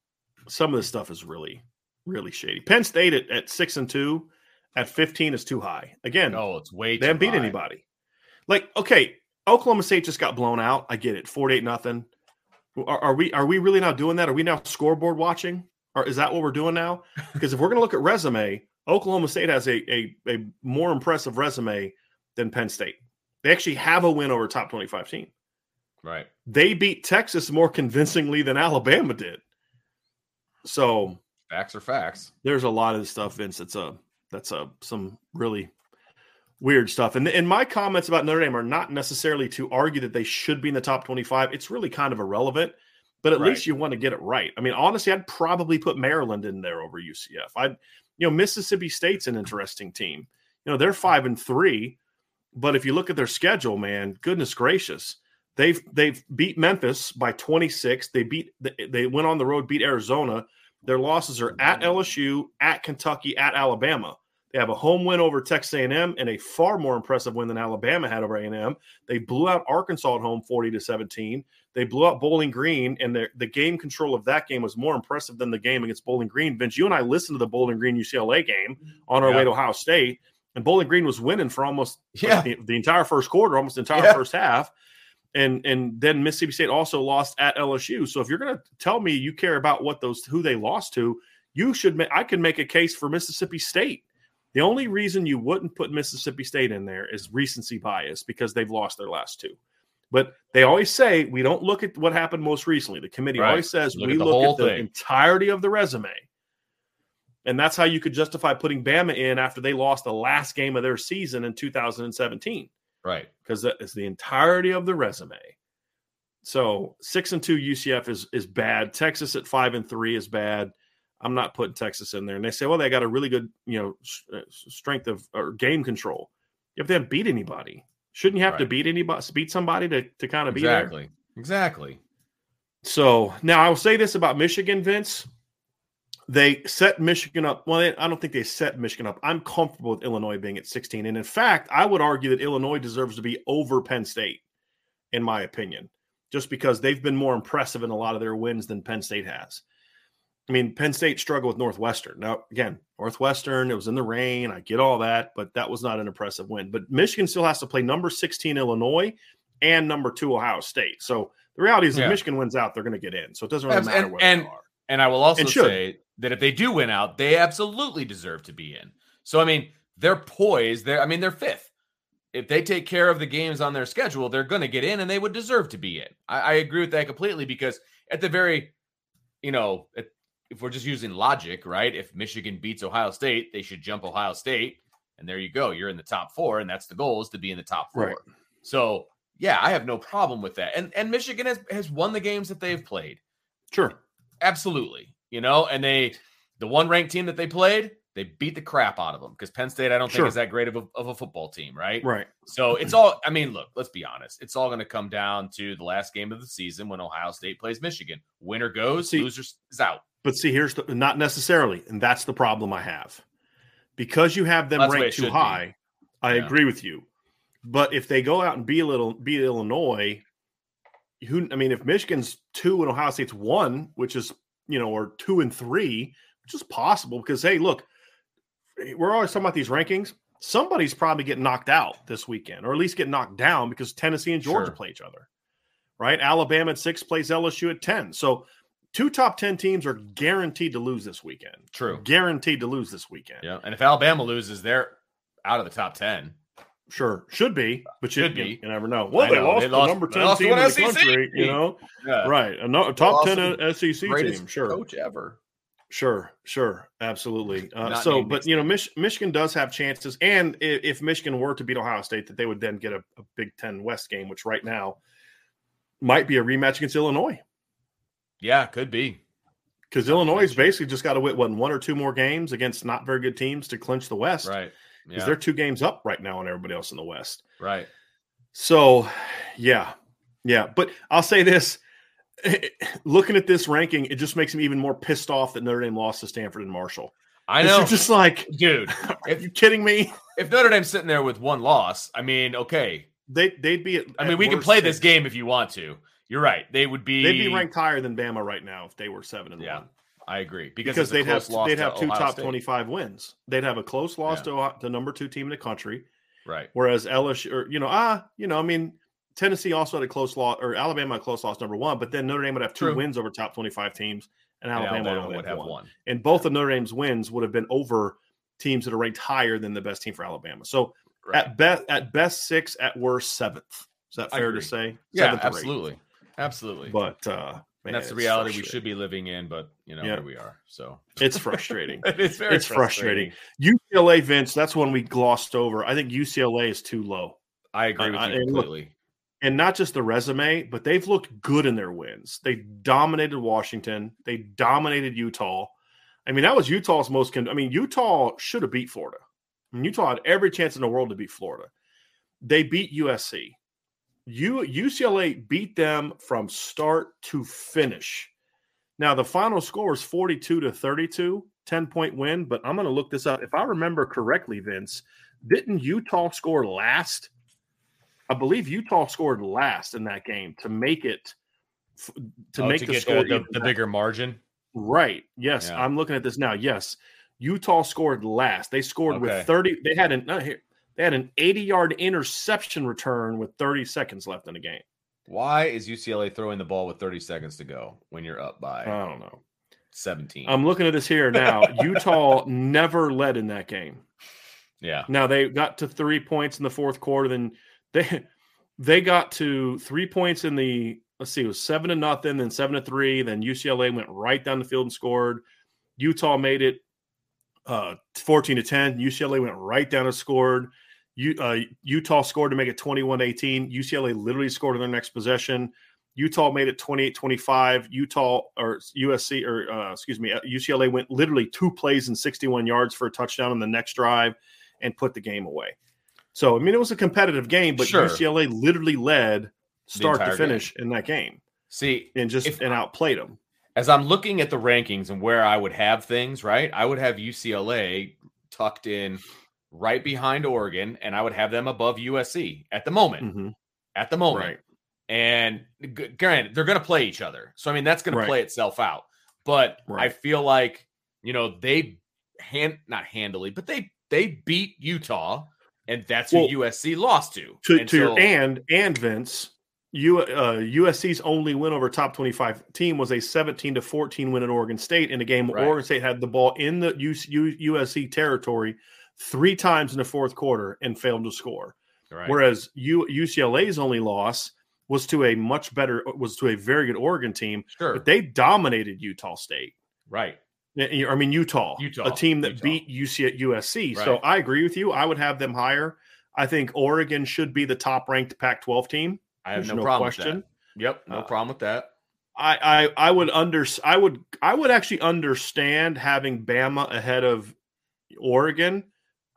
some of this stuff is really, really shady. Penn State at, at six and two, at fifteen is too high. Again, oh, it's way they haven't beat anybody. Like, okay, Oklahoma State just got blown out. I get it, forty-eight nothing. Are, are we are we really now doing that? Are we now scoreboard watching? Or is that what we're doing now? Because if we're going to look at resume, Oklahoma State has a, a, a more impressive resume than Penn State. They actually have a win over top twenty-five team. Right. They beat Texas more convincingly than Alabama did. So facts are facts. There's a lot of stuff, Vince. It's a that's a some really weird stuff. And and my comments about Notre Dame are not necessarily to argue that they should be in the top twenty-five. It's really kind of irrelevant. But at right. least you want to get it right. I mean, honestly, I'd probably put Maryland in there over U C F. I, you know, Mississippi State's an interesting team. You know, they're five and three, but if you look at their schedule, man, goodness gracious, they've they've beat Memphis by twenty-six. They beat they went on the road, beat Arizona. Their losses are at L S U, at Kentucky, at Alabama. They have a home win over Texas A and M and a far more impressive win than Alabama had over A and M. They blew out Arkansas at home forty to seventeen. They blew out Bowling Green, and the, the game control of that game was more impressive than the game against Bowling Green. Vince, you and I listened to the Bowling Green-U C L A game on our yeah. way to Ohio State, and Bowling Green was winning for almost yeah. the, the entire first quarter, almost the entire yeah. first half. And and then Mississippi State also lost at L S U. So if you're going to tell me you care about what those who they lost to, you should. Ma- I can make a case for Mississippi State. The only reason you wouldn't put Mississippi State in there is recency bias because they've lost their last two. But they always say we don't look at what happened most recently. The committee right. always says look we at the look at the thing. entirety of the resume. And that's how you could justify putting Bama in after they lost the last game of their season in two thousand seventeen. Right. Because that is the entirety of the resume. So six and two U C F is is bad. Texas at five and three is bad. I'm not putting Texas in there. And they say, well, they got a really good, you know, strength of or game control. If they haven't beat anybody, shouldn't you have right. to beat anybody, beat somebody to, to kind of exactly. be there? Exactly. So now I will say this about Michigan, Vince. They set Michigan up. Well, they, I don't think they set Michigan up. I'm comfortable with Illinois being at sixteen. And in fact, I would argue that Illinois deserves to be over Penn State in my opinion, just because they've been more impressive in a lot of their wins than Penn State has. I mean, Penn State struggled with Northwestern. Now, again, Northwestern, it was in the rain. I get all that, but that was not an impressive win. But Michigan still has to play number sixteen Illinois and number two Ohio State. So the reality is, yeah. if Michigan wins out, they're going to get in. So it doesn't really and, matter where and, they are. And I will also say that if they do win out, they absolutely deserve to be in. So, I mean, they're poised. They're, I mean, they're fifth. If they take care of the games on their schedule, they're going to get in, and they would deserve to be in. I, I agree with that completely because at the very, you know, at, if we're just using logic, right? If Michigan beats Ohio State, they should jump Ohio State, and there you go. You're in the top four, and that's the goal, is to be in the top four. Right. So, yeah, I have no problem with that. And and Michigan has, has won the games that they've played. Sure. Absolutely. You know, and they the one ranked team that they played, they beat the crap out of them because Penn State, I don't sure. think is that great of a, of a football team, right? Right. So it's all, I mean, look, let's be honest. It's all going to come down to the last game of the season when Ohio State plays Michigan. Winner goes, see, loser is out. But see, here's the, not necessarily, and that's the problem I have. Because you have them well, ranked too high, be. I yeah. agree with you. But if they go out and beat little beat Illinois, who I mean, if Michigan's two and Ohio State's one, which is, you know, or two and three, which is possible because, hey, look, we're always talking about these rankings. Somebody's probably getting knocked out this weekend, or at least get knocked down because Tennessee and Georgia sure. play each other, right? Alabama at six plays L S U at ten. So two top ten teams are guaranteed to lose this weekend. True. Guaranteed to lose this weekend. Yeah. And if Alabama loses, they're out of the top ten. Sure. Should be, but should be. You never know. Well, know. they lost they the lost, number ten team in the S E C country, you know? Yeah. Right. A no, top ten S E C team. Sure. Coach ever. Sure, sure, absolutely. Uh, so, but, you know, Mich- Michigan does have chances, and if, if Michigan were to beat Ohio State, that they would then get a, a Big Ten West game, which right now might be a rematch against Illinois. Yeah, could be. Because Illinois sure. basically just got to win what, one or two more games against not very good teams to clinch the West. Right. Because yeah. they're two games up right now on everybody else in the West. Right. So, yeah, yeah. But I'll say this. Looking at this ranking, it just makes me even more pissed off that Notre Dame lost to Stanford and Marshall. I know. You're just like, dude, are if, you kidding me? If Notre Dame's sitting there with one loss, I mean, okay. They, they'd be at, I mean, we can play this game if you want to. You're right. They would be. They'd be ranked higher than Bama right now if they were seven and one. Yeah, I agree. Because, because they'd have they'd have two top twenty-five wins. They'd have a close loss yeah. to Ohio, the number two team in the country. Right. Whereas L S U, or, you know, ah, you know, I mean, Tennessee also had a close loss, or Alabama had a close loss number one, but then Notre Dame would have two True. wins over top twenty-five teams, and Alabama, and Alabama would, would have one. one. And both of Notre Dame's wins would have been over teams that are ranked higher than the best team for Alabama. So right. at best, at best six, at worst seventh. Is that fair to say? Yeah, absolutely, absolutely. But uh, man, that's the reality we should be living in. But you know, yeah. here we are. So it's frustrating. It's very it's frustrating. frustrating. U C L A, Vince. That's one we glossed over. I think U C L A is too low. I agree with I, you I, completely. Look, and not just the resume, but they've looked good in their wins. They dominated Washington. They dominated Utah. I mean, that was Utah's most con- – I mean, Utah should have beat Florida. I mean, Utah had every chance in the world to beat Florida. They beat U S C. U- UCLA beat them from start to finish. Now, the final score is forty-two to thirty-two, ten-point win, but I'm going to look this up. If I remember correctly, Vince, didn't Utah score last? I believe Utah scored last in that game to make it to oh, make to the score the, the bigger margin. Right. Yes, yeah. I'm looking at this now. Yes, Utah scored last. They scored okay. with thirty. They had an they had an eighty-yard interception return with thirty seconds left in the game. Why is U C L A throwing the ball with thirty seconds to go when you're up by I don't know seventeen? I'm looking at this here now. Utah never led in that game. Yeah. Now they got to three points in the fourth quarter. Then. They they got to three points in the let's see, it was seven to nothing, then seven to three, then U C L A went right down the field and scored. Utah made it uh, fourteen to ten. U C L A went right down and scored. U, uh, Utah scored to make it twenty-one eighteen. U C L A literally scored in their next possession. Utah made it twenty-eight twenty-five. Utah or U S C or uh, excuse me, U C L A went literally two plays and sixty-one yards for a touchdown on the next drive and put the game away. So, I mean, it was a competitive game, but sure. U C L A literally led start to finish game. in that game. See, and just if, and outplayed them. As I'm looking at the rankings and where I would have things, right? I would have U C L A tucked in right behind Oregon, and I would have them above U S C at the moment. Mm-hmm. At the moment. Right. And granted, they're going to play each other. So, I mean, that's going right. to play itself out. But right. I feel like, you know, they hand not handily, but they they beat Utah, and that's well, who U S C lost to. To, and, to so, your, and, and Vince, you, uh, U S C's only win over top twenty-five team was a seventeen to fourteen win at Oregon State in a game where right. Oregon State had the ball in the U S C territory three times in the fourth quarter and failed to score. Right. Whereas U, UCLA's only loss was to a much better, was to a very good Oregon team. Sure. But they dominated Utah State. Right. I mean, Utah, Utah a team that Utah. beat U C at U S C. Right. So I agree with you. I would have them higher. I think Oregon should be the top-ranked Pac twelve team. I have There's no, no problem question. with that. Yep, no uh, problem with that. I, I, I would under I would I would actually understand having Bama ahead of Oregon.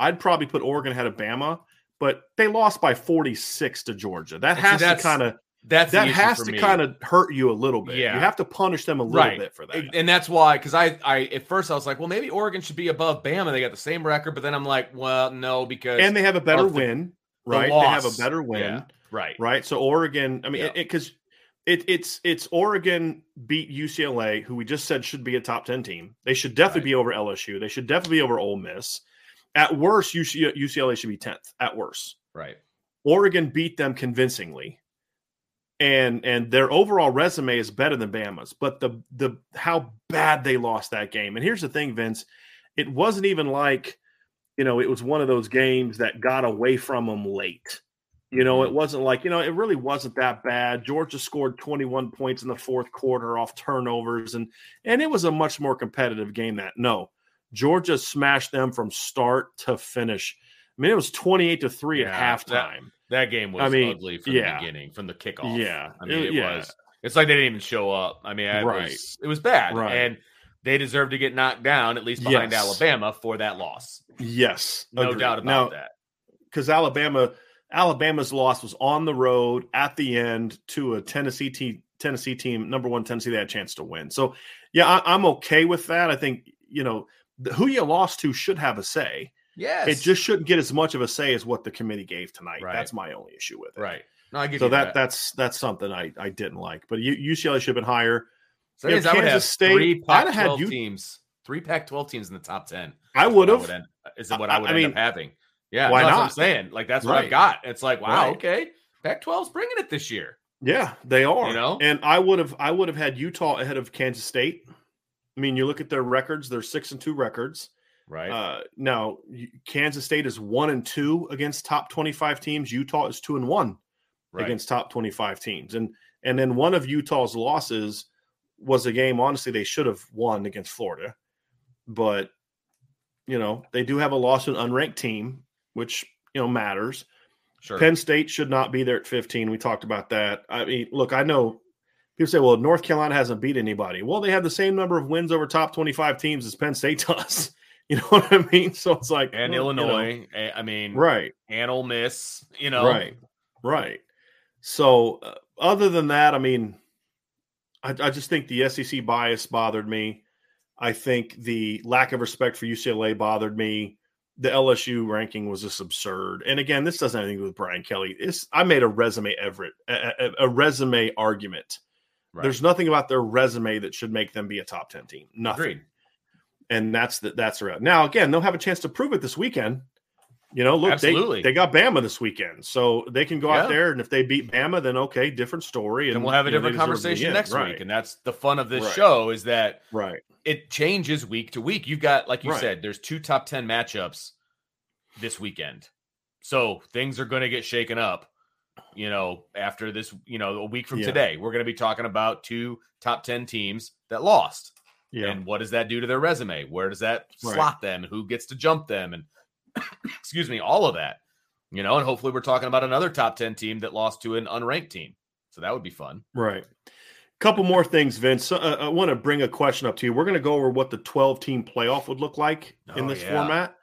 I'd probably put Oregon ahead of Bama, but they lost by forty-six to Georgia. That has see, to kind of That's that has to kind of hurt you a little bit. Yeah. You have to punish them a little right. bit for that. And that's why, because I, I at first I was like, well, maybe Oregon should be above Bama. They got the same record, but then I'm like, well, no, because and they have a better win, the, right? The they have a better win, yeah. right? Right. So Oregon, I mean, because yeah. it, it, it's it's Oregon beat U C L A, who we just said should be a top ten team. They should definitely right. be over L S U. They should definitely be over Ole Miss. At worst, U C L A should be tenth. At worst, right? Oregon beat them convincingly. And and their overall resume is better than Bama's, but the the how bad they lost that game. And here's the thing, Vince, it wasn't even like, you know, it was one of those games that got away from them late. You know, it wasn't like, you know, it really wasn't that bad. Georgia scored twenty-one points in the fourth quarter off turnovers, and and it was a much more competitive game that no, Georgia smashed them from start to finish. I mean, it was twenty-eight to three yeah, at halftime. That game was I mean, ugly from yeah. the beginning, from the kickoff. Yeah. I mean, it yeah. was. It's like they didn't even show up. I mean, it, right. was, it was bad. Right. And they deserved to get knocked down, at least behind yes. Alabama, for that loss. Yes. No Agreed. doubt about now, that. Because Alabama, Alabama's loss was on the road at the end to a Tennessee team, Tennessee team, number one Tennessee, they had a chance to win. So, yeah, I, I'm okay with that. I think, you know, who you lost to should have a say. Yes. It just shouldn't get as much of a say as what the committee gave tonight. Right. That's my only issue with it. Right. No, I get so that, that that's that's something I, I didn't like. But U C L A should have been higher. So you know, Kansas I would have State, three Pac twelve U- teams, three Pac twelve teams in the top ten. I would have. Is what I would, end, I would I end mean, up having. Yeah, why no, that's not? What I'm saying, like that's right. what I've got. It's like wow, right. okay, Pac twelve's bringing it this year. Yeah, they are. You know, and I would have I would have had Utah ahead of Kansas State. I mean, you look at their records; they're six and two records. Right uh, now, Kansas State is one and two against top twenty-five teams. Utah is two and one right. against top twenty-five teams, and and then one of Utah's losses was a game. Honestly, they should have won against Florida, but you know they do have a loss to an unranked team, which you know matters. Sure. Penn State should not be there at fifteen. We talked about that. I mean, look, I know people say, "Well, North Carolina hasn't beat anybody." Well, they have the same number of wins over top twenty-five teams as Penn State does. You know what I mean? So it's like and well, Illinois. You know, I mean, right? And Ole Miss. You know, right? Right. So uh, other than that, I mean, I, I just think the S E C bias bothered me. I think the lack of respect for U C L A bothered me. The L S U ranking was just absurd. And again, this doesn't have anything to do with Brian Kelly. It's, I made a resume Everett a, a, a resume argument. Right. There's nothing about their resume that should make them be a top ten team. Nothing. Agreed. And that's the, that's around. Now, again, they'll have a chance to prove it this weekend. You know, look, they, they got Bama this weekend. So they can go yeah. out there, and if they beat Bama, then okay, different story. And, and we'll have a different conversation next right. week. And that's the fun of this right. show is that right. it changes week to week. You've got, like you right. said, there's two top ten matchups this weekend. So things are going to get shaken up, you know, after this, you know, a week from yeah. today. We're going to be talking about two top ten teams that lost. Yeah. And what does that do to their resume? Where does that slot right. them? Who gets to jump them? And excuse me, all of that, you know, and hopefully we're talking about another top ten team that lost to an unranked team. So that would be fun. Right. Couple more things, Vince. So, uh, I want to bring a question up to you. We're going to go over what the twelve team playoff would look like oh, in this yeah. format.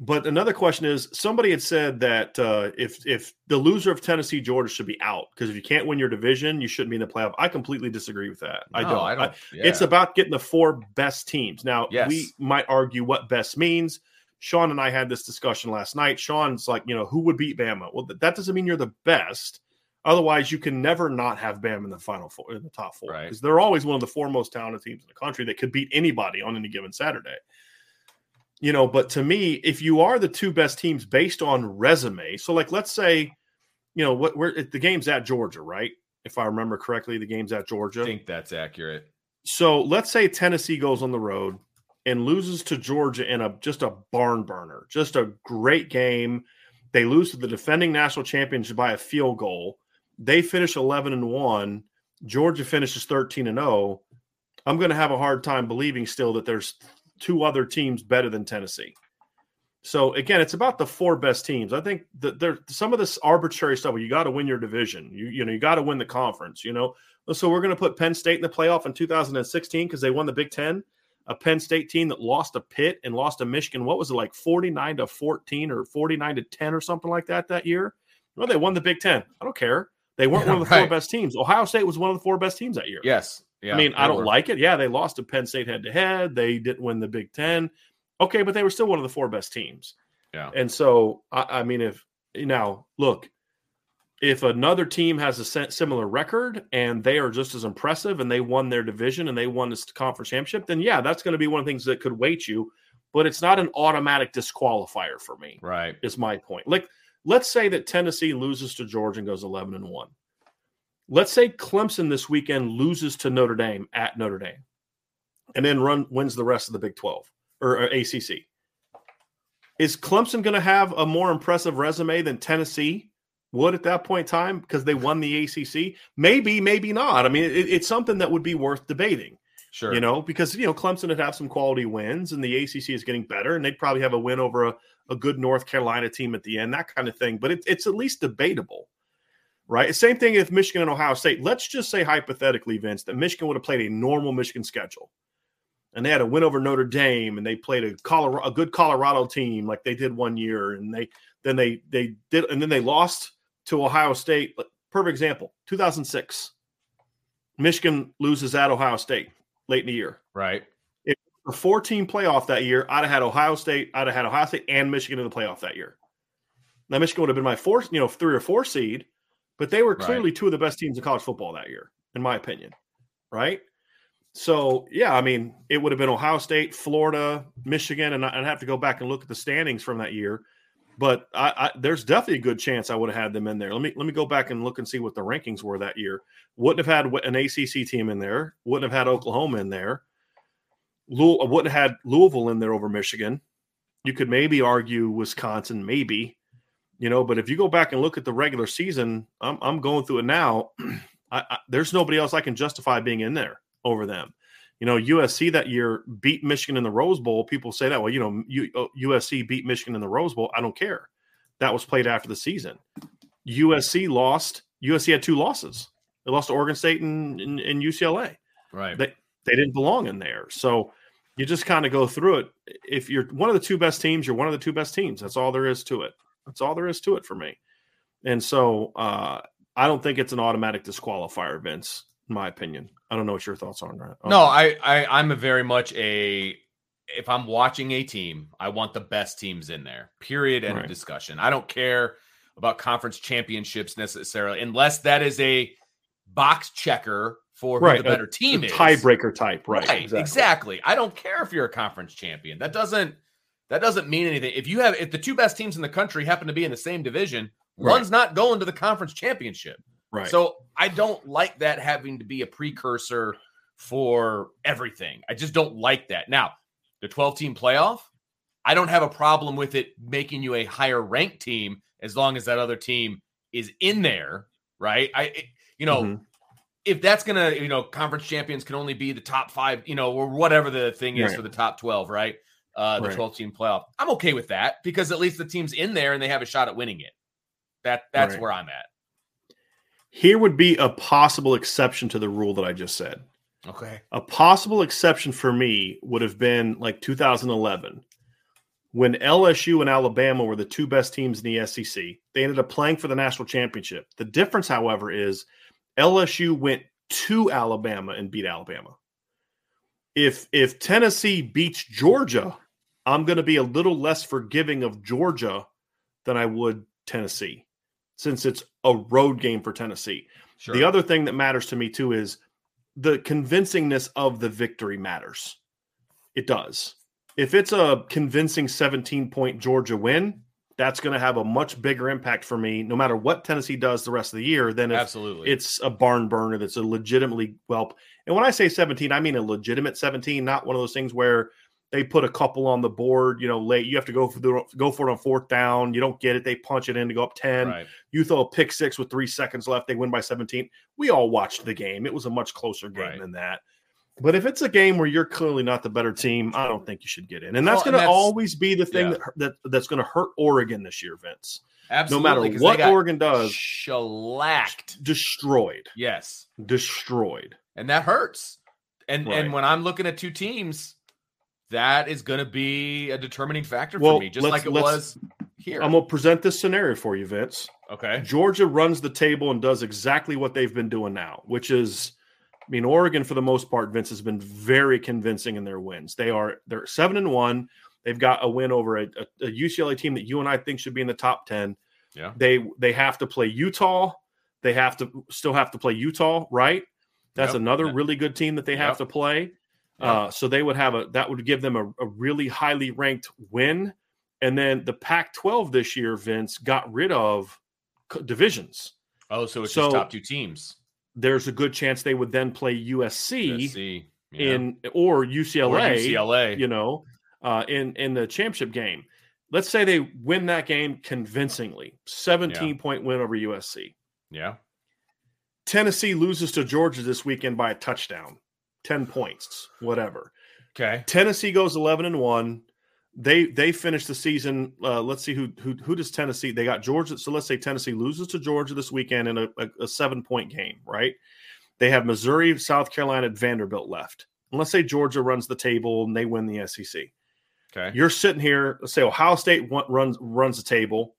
But another question is somebody had said that uh, if, if the loser of Tennessee, Georgia should be out because if you can't win your division, you shouldn't be in the playoff. I completely disagree with that. No, I don't. I don't I, yeah. It's about getting the four best teams. Now, yes. we might argue what best means. Sean and I had this discussion last night. Sean's like, you know, who would beat Bama? Well, that doesn't mean you're the best. Otherwise, you can never not have Bama in the final four, in the top four, because right. they're always one of the four most talented teams in the country that could beat anybody on any given Saturday. You know, but to me, if you are the two best teams based on resume, so like let's say, you know, what we're the game's at Georgia, right? If I remember correctly, the game's at Georgia. I think that's accurate. So let's say Tennessee goes on the road and loses to Georgia in a just a barn burner, just a great game. They lose to the defending national champions by a field goal. They finish eleven and one. Georgia finishes thirteen and oh. I'm going to have a hard time believing still that there's two other teams better than Tennessee. So again, it's about the four best teams. I think that there some of this arbitrary stuff. You got to win your division. You you know you got to win the conference. You know, so we're going to put Penn State in the playoff in two thousand sixteen because they won the Big Ten. A Penn State team that lost to Pitt and lost to Michigan. What was it, like forty-nine to fourteen or forty-nine to ten or something like that that year? Well, they won the Big Ten. I don't care. They weren't yeah, one of the right. four best teams. Ohio State was one of the four best teams that year. Yes. Yeah, I mean, I don't were. like it. Yeah, they lost to Penn State head-to-head. They didn't win the Big Ten. Okay, but they were still one of the four best teams. Yeah. And so, I, I mean, if now, look, if another team has a similar record and they are just as impressive and they won their division and they won this conference championship, then yeah, that's going to be one of the things that could weight you. But it's not an automatic disqualifier for me. Right. Is my point. Like, let's say that Tennessee loses to Georgia and goes eleven and one. Let's say Clemson this weekend loses to Notre Dame at Notre Dame and then run wins the rest of the Big twelve or, or A C C. Is Clemson going to have a more impressive resume than Tennessee would at that point in time because they won the A C C? Maybe, maybe not. I mean, it, it's something that would be worth debating. Sure. You know, because, you know, Clemson would have some quality wins and the A C C is getting better and they'd probably have a win over a, a good North Carolina team at the end, that kind of thing. But it, it's at least debatable, right? Same thing if Michigan and Ohio State. Let's just say hypothetically, Vince, that Michigan would have played a normal Michigan schedule and they had a win over Notre Dame and they played a, Colorado, a good Colorado team like they did one year and they then they they did and then they lost to Ohio State. Perfect example, two thousand six. Michigan loses at Ohio State. Late in the year. Right. If a four-team playoff that year, I'd have had Ohio State, I'd have had Ohio State and Michigan in the playoff that year. Now, Michigan would have been my fourth, you know, three or four seed, but they were clearly right. two of the best teams in college football that year, in my opinion. Right? So, yeah, I mean, it would have been Ohio State, Florida, Michigan, and I'd have to go back and look at the standings from that year. But I, I, there's definitely a good chance I would have had them in there. Let me let me go back and look and see what the rankings were that year. Wouldn't have had an A C C team in there. Wouldn't have had Oklahoma in there. Louis, wouldn't have had Louisville in there over Michigan. You could maybe argue Wisconsin, maybe, you know. But if you go back and look at the regular season, I'm I'm going through it now. I, I, there's nobody else I can justify being in there over them. You know, U S C that year beat Michigan in the Rose Bowl. People say that, well, you know, U- USC beat Michigan in the Rose Bowl. I don't care. That was played after the season. U S C lost. U S C had two losses. They lost to Oregon State and, and, and U C L A. Right. They, they didn't belong in there. So you just kind of go through it. If you're one of the two best teams, you're one of the two best teams. That's all there is to it. That's all there is to it for me. And so uh, I don't think it's an automatic disqualifier, Vince, in my opinion. I don't know what your thoughts are on that. No, I, I, I'm a very much a, if I'm watching a team, I want the best teams in there, period, end of discussion. I don't care about conference championships necessarily, unless that is a box checker for who the better team is. Tiebreaker type, right. Right, exactly. exactly. I don't care if you're a conference champion. That doesn't, that doesn't mean anything. If you have, if the two best teams in the country happen to be in the same division, one's not going to the conference championship. Right. So I don't like that having to be a precursor for everything. I just don't like that. Now, the twelve-team playoff, I don't have a problem with it making you a higher-ranked team as long as that other team is in there, right? I, it, you know, mm-hmm. if that's going to, you know, conference champions can only be the top five, you know, or whatever the thing is right. for the top twelve, right? Uh, the twelve-team playoff. I'm okay with that because at least the team's in there and they have a shot at winning it. That That's where I'm at. Here would be a possible exception to the rule that I just said. Okay. A possible exception for me would have been like two thousand eleven when L S U and Alabama were the two best teams in the S E C. They ended up playing for the national championship. The difference, however, is L S U went to Alabama and beat Alabama. If if Tennessee beats Georgia, I'm going to be a little less forgiving of Georgia than I would Tennessee. since it's a road game for Tennessee. Sure. The other thing that matters to me too is the convincingness of the victory matters. It does. If it's a convincing seventeen-point Georgia win, that's going to have a much bigger impact for me, no matter what Tennessee does the rest of the year, than if Absolutely. It's a barn burner that's a legitimately well. And when I say seventeen, I mean a legitimate seventeen, not one of those things where they put a couple on the board, you know, late. You have to go for the, go for it on fourth down. You don't get it. They punch it in to go up ten. Right. You throw a pick six with three seconds left. They win by seventeen. We all watched the game. It was a much closer game right. than that. But if it's a game where you're clearly not the better team, I don't think you should get in. And that's well, going to always be the thing yeah. that, that that's going to hurt Oregon this year, Vince. Absolutely. No matter what Oregon does. Shellacked. Destroyed. Yes. Destroyed. And that hurts. And right. and when I'm looking at two teams, that is going to be a determining factor well, for me, just like it was here. I'm going to present this scenario for you, Vince. Okay. Georgia runs the table and does exactly what they've been doing now, which is – I mean, Oregon, for the most part, Vince, has been very convincing in their wins. They are they're seven and one. They've got a win over a, a, a U C L A team that you and I think should be in the top ten. Yeah, they they have to play Utah. They have to still have to play Utah, right? That's yep. another really good team that they have yep. to play. Yep. Uh, so they would have a that would give them a, a really highly ranked win. And then the Pac twelve this year, Vince, got rid of divisions. Oh, so it's so, just top two teams. There's a good chance they would then play U S C, U S C yeah. in or U C L A, or U C L A, you know, uh, in in the championship game. Let's say they win that game convincingly, seventeen-point yeah. win over U S C. Yeah. Tennessee loses to Georgia this weekend by a touchdown, ten points, whatever. Okay. Tennessee goes eleven and one. They they finish the season. Uh, let's see who who who does Tennessee. They got Georgia. So let's say Tennessee loses to Georgia this weekend in a, a, a seven point game, right? They have Missouri, South Carolina, and Vanderbilt left. And let's say Georgia runs the table and they win the S E C. Okay, you're sitting here. Let's say Ohio State won, runs runs the table.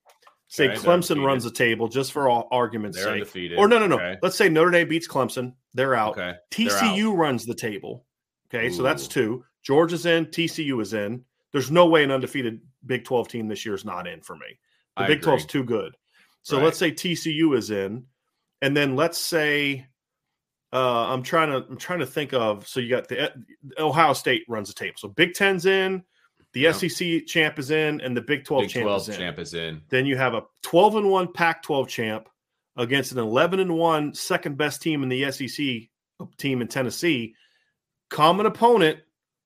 Say okay, Clemson runs the table, just for all argument's they're sake. Undefeated. Or no no no. Okay. Let's say Notre Dame beats Clemson. They're out. Okay. T C U they're out. Runs the table. Okay, Ooh. So that's two. Georgia's in. T C U is in. There's no way an undefeated Big twelve team this year is not in for me. The I Big twelve is too good. So right. let's say T C U is in, and then let's say uh, I'm trying to I'm trying to think of. So you got the Ohio State runs the table. So Big Ten's in, the yeah. S E C champ is in, and the Big twelve, Big champ, twelve is champ is in. Then you have a twelve and one Pac twelve champ against an eleven and one second best team in the S E C team in Tennessee. Common opponent.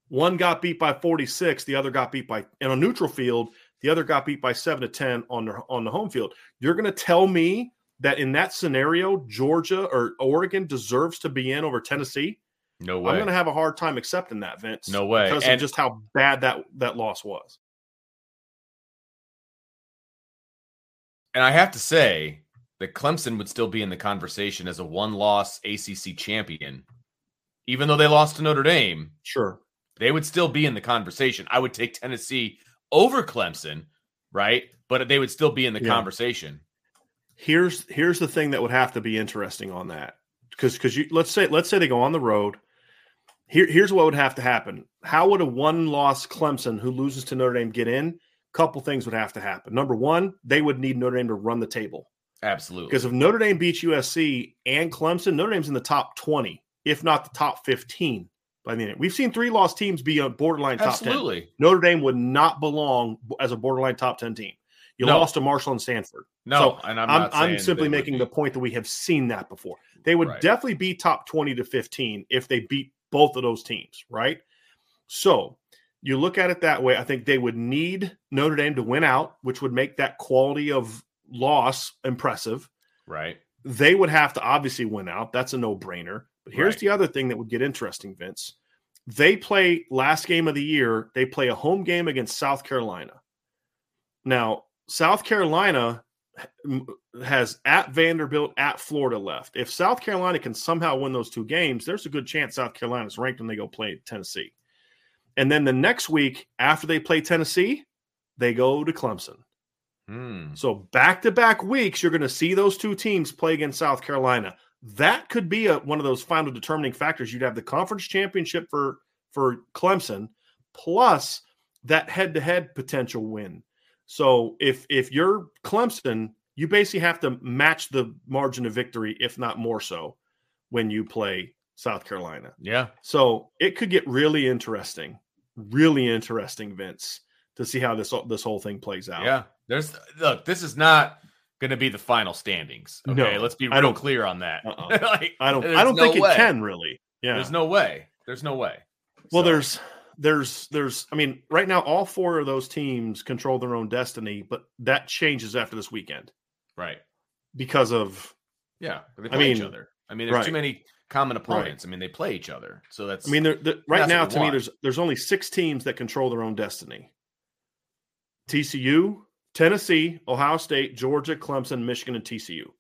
One got beat by forty-six, the other got beat by in a neutral field, the other got beat by seven to ten on the on the home field. You're going to tell me that in that scenario, Georgia or Oregon deserves to be in over Tennessee? No way. I'm going to have a hard time accepting that, Vince. No way. Because and- of just how bad that, that loss was. And I have to say that Clemson would still be in the conversation as a one-loss A C C champion, even though they lost to Notre Dame. Sure. They would still be in the conversation. I would take Tennessee over Clemson, right? But they would still be in the yeah. conversation. Here's here's the thing that would have to be interesting on that, because because let's say let's say they go on the road. Here here's what would have to happen. How would a one-loss Clemson who loses to Notre Dame get in? A couple things would have to happen. Number one, they would need Notre Dame to run the table. Absolutely, because if Notre Dame beats U S C and Clemson, Notre Dame's in the top twenty, if not the top fifteen. I mean, we've seen three-loss teams be a borderline top Absolutely. ten. Notre Dame would not belong as a borderline top ten team. You no. lost to Marshall and Stanford. No, so and I'm, I'm not I'm simply making be... the point that we have seen that before. They would right. definitely be top twenty to fifteen if they beat both of those teams, right? So you look at it that way. I think they would need Notre Dame to win out, which would make that quality of loss impressive. Right. They would have to obviously win out. That's a no-brainer. But here's right. the other thing that would get interesting, Vince. They play last game of the year. They play a home game against South Carolina. Now, South Carolina has at Vanderbilt, at Florida left. If South Carolina can somehow win those two games, there's a good chance South Carolina's ranked when they go play Tennessee. And then the next week, after they play Tennessee, they go to Clemson. Hmm. So back-to-back weeks, you're going to see those two teams play against South Carolina. That could be a, one of those final determining factors. You'd have the conference championship for, for Clemson, plus that head-to-head potential win. So if if you're Clemson, you basically have to match the margin of victory, if not more so, when you play South Carolina. Yeah. So it could get really interesting, really interesting, Vince, to see how this this whole thing plays out. Yeah. There's look, this is not going to be the final standings. Okay, no, let's be real clear on that. Uh-uh. like, I don't. I don't no think way. it can really. Yeah. There's no way. There's no way. Well, so. there's. There's, there's, I mean, right now, all four of those teams control their own destiny, but that changes after this weekend. Right. Because of, yeah, they play I mean, each other. I mean, there's right. too many common opponents. Right. I mean, they play each other. So that's, I mean, they're, they're, right now, to want. me, there's, there's only six teams that control their own destiny: T C U, Tennessee, Ohio State, Georgia, Clemson, Michigan, and T C U.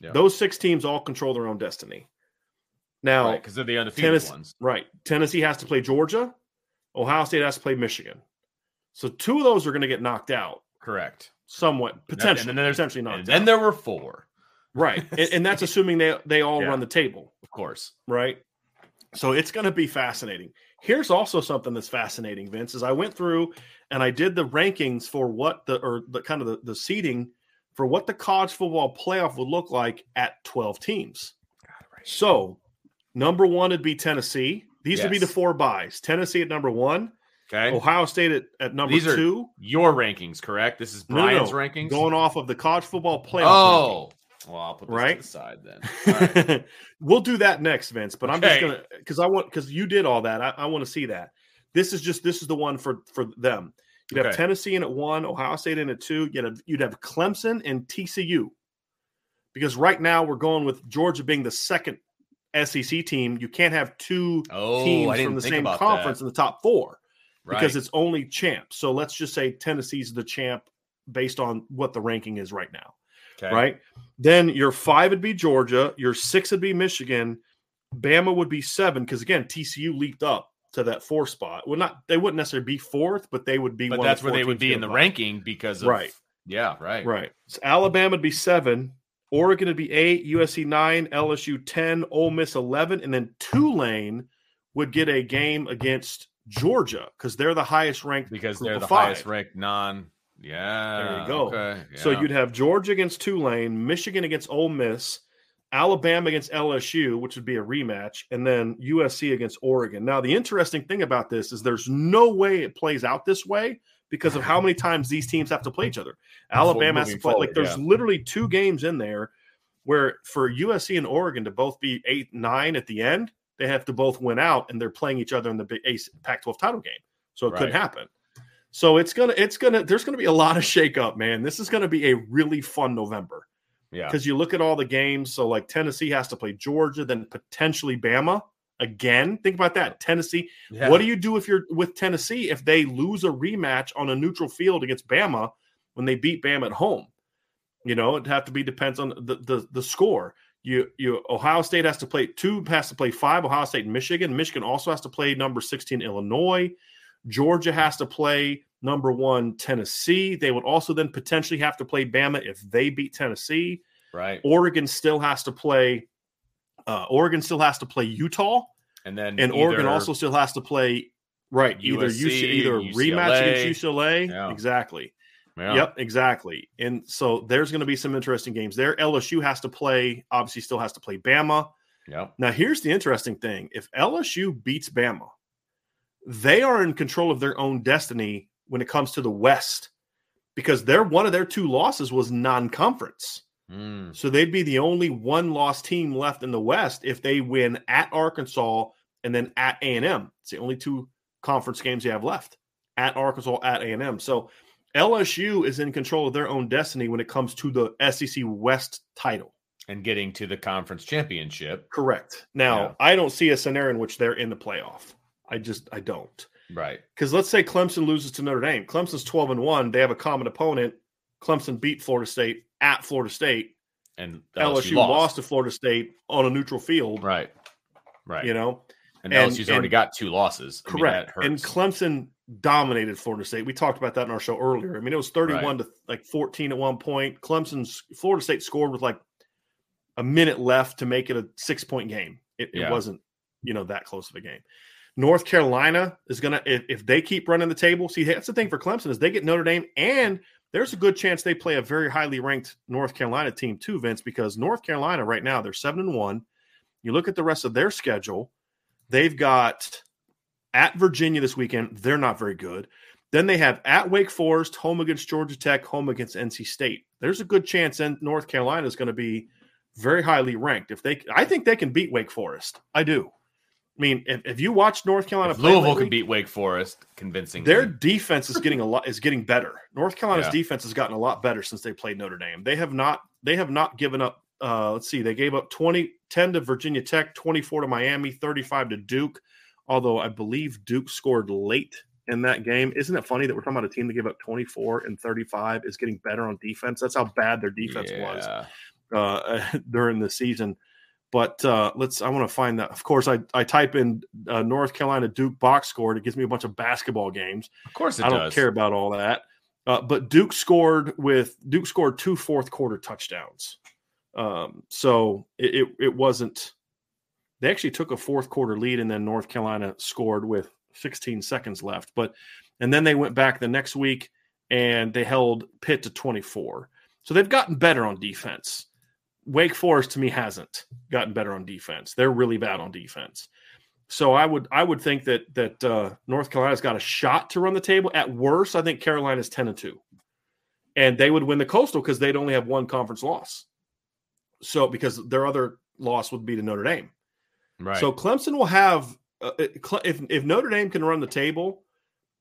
Yeah. Those six teams all control their own destiny. Now, because right, they're the undefeated Tennessee, ones. Right. Tennessee has to play Georgia. Ohio State has to play Michigan. So two of those are going to get knocked out. Correct. Somewhat. Potentially. And then potentially knocked and then out. There were four. Right. and, and that's assuming they, they all yeah. run the table. Of course. Right. So it's going to be fascinating. Here's also something that's fascinating, Vince, is I went through and I did the rankings for what the, or the kind of the, the seeding for what the college football playoff would look like at twelve teams. God, right. So number one would be Tennessee. These yes. would be the four buys. Tennessee at number one. Okay. Ohio State at, at number These two. Are your rankings, correct? This is Brian's no, no. rankings. Going off of the college football playoff. Oh. Ranking. Well, I'll put this right? to the side then. All right. We'll do that next, Vince, but okay. I'm just going to, because I want, because you did all that. I, I want to see that. This is just, this is the one for, for them. You'd have okay. Tennessee in at one, Ohio State in at two. You'd have, you'd have Clemson and T C U. Because right now we're going with Georgia being the second S E C team. You can't have two oh, teams from the same conference that. in the top four right. because it's only champs. So let's just say Tennessee's the champ based on what the ranking is right now. Okay. Right. Then your five would be Georgia. Your six would be Michigan. Bama would be seven. Cause again, T C U leaped up to that four spot. Well, not, they wouldn't necessarily be fourth, but they would be, but one that's where they would be in the five. ranking because of, right. Yeah. Right. Right. So Alabama would be seven. Oregon would be eight, U S C nine, L S U ten, Ole Miss eleven, and then Tulane would get a game against Georgia because they're the highest ranked. Because they're the five. highest ranked non. Yeah. There you go. Okay, yeah. So you'd have Georgia against Tulane, Michigan against Ole Miss, Alabama against L S U, which would be a rematch, and then U S C against Oregon. Now, the interesting thing about this is there's no way it plays out this way because of how many times these teams have to play each other. Alabama has to play. Forward, like, there's yeah. literally two games in there where for U S C and Oregon to both be eight nine at the end, they have to both win out, and they're playing each other in the big Pac twelve title game. So it right. could happen. So it's going to – it's gonna there's going to be a lot of shakeup, man. This is going to be a really fun November. Yeah. Because you look at all the games. So, like, Tennessee has to play Georgia, then potentially Bama. Again, think about that. Tennessee. Yeah. What do you do if you're with Tennessee if they lose a rematch on a neutral field against Bama when they beat Bama at home? You know, it'd have to be depends on the the, the score. You you Ohio State has to play two, has to play five, Ohio State and Michigan. Michigan also has to play number sixteen, Illinois. Georgia has to play number one, Tennessee. They would also then potentially have to play Bama if they beat Tennessee. Right. Oregon still has to play Uh, Oregon still has to play Utah, and then and Oregon also still has to play right either U C, either U C L A. Rematch against U C L A, yeah. exactly. Yeah. Yep, exactly. And so there's going to be some interesting games there. L S U has to play, obviously, still has to play Bama. Yep. Now here's the interesting thing: if L S U beats Bama, they are in control of their own destiny when it comes to the West because their one of their two losses was non-conference. Mm. So they'd be the only one-loss team left in the West if they win at Arkansas and then at A and M. It's the only two conference games they have left, at Arkansas, at A and M. So L S U is in control of their own destiny when it comes to the S E C West title. And getting to the conference championship. Correct. Now, yeah. I don't see a scenario in which they're in the playoff. I just – I don't. Right. Because let's say Clemson loses to Notre Dame. Clemson's twelve and one. They have a common opponent. Clemson beat Florida State at Florida State, and L S U, L S U lost. lost to Florida State on a neutral field. Right, right. You know, and, and L S U's and, already got two losses. Correct. I mean, that hurts. And Clemson dominated Florida State. We talked about that in our show earlier. I mean, it was thirty-one right. to like fourteen at one point. Clemson's Florida State scored with like a minute left to make it a six-point game. It, yeah. it wasn't, you know, that close of a game. North Carolina is gonna if, if they keep running the table. See, that's the thing for Clemson is they get Notre Dame and there's a good chance they play a very highly ranked North Carolina team too, Vince, because North Carolina right now, they're seven and one. You look at the rest of their schedule, they've got at Virginia this weekend. They're not very good. Then they have at Wake Forest, home against Georgia Tech, home against N C State. There's a good chance North Carolina is going to be very highly ranked. If they, I think they can beat Wake Forest. I do. I mean, if, if you watch North Carolina, if play Louisville lately, can beat Wake Forest convincingly. Their defense is getting a lot is getting better. North Carolina's yeah. defense has gotten a lot better since they played Notre Dame. They have not they have not given up. Uh, let's see, they gave up twenty ten to Virginia Tech, twenty-four to Miami, thirty-five to Duke. Although I believe Duke scored late in that game. Isn't it funny that we're talking about a team that gave up twenty-four and thirty-five is getting better on defense? That's how bad their defense yeah. was uh, during the season. But uh, let's. I want to find that. Of course, I, I type in uh, North Carolina Duke box score. It gives me a bunch of basketball games. Of course, it I does. don't care about all that. Uh, but Duke scored with Duke scored two fourth quarter touchdowns. Um, so it, it it wasn't. They actually took a fourth quarter lead, and then North Carolina scored with sixteen seconds left. But and then they went back the next week and they held Pitt to twenty-four. So they've gotten better on defense. Wake Forest, to me, hasn't gotten better on defense. They're really bad on defense. So I would I would think that that uh, North Carolina's got a shot to run the table. At worst, I think Carolina's ten and two. And they would win the Coastal because they'd only have one conference loss. So because their other loss would be to Notre Dame. Right. So Clemson will have uh, – if, if Notre Dame can run the table,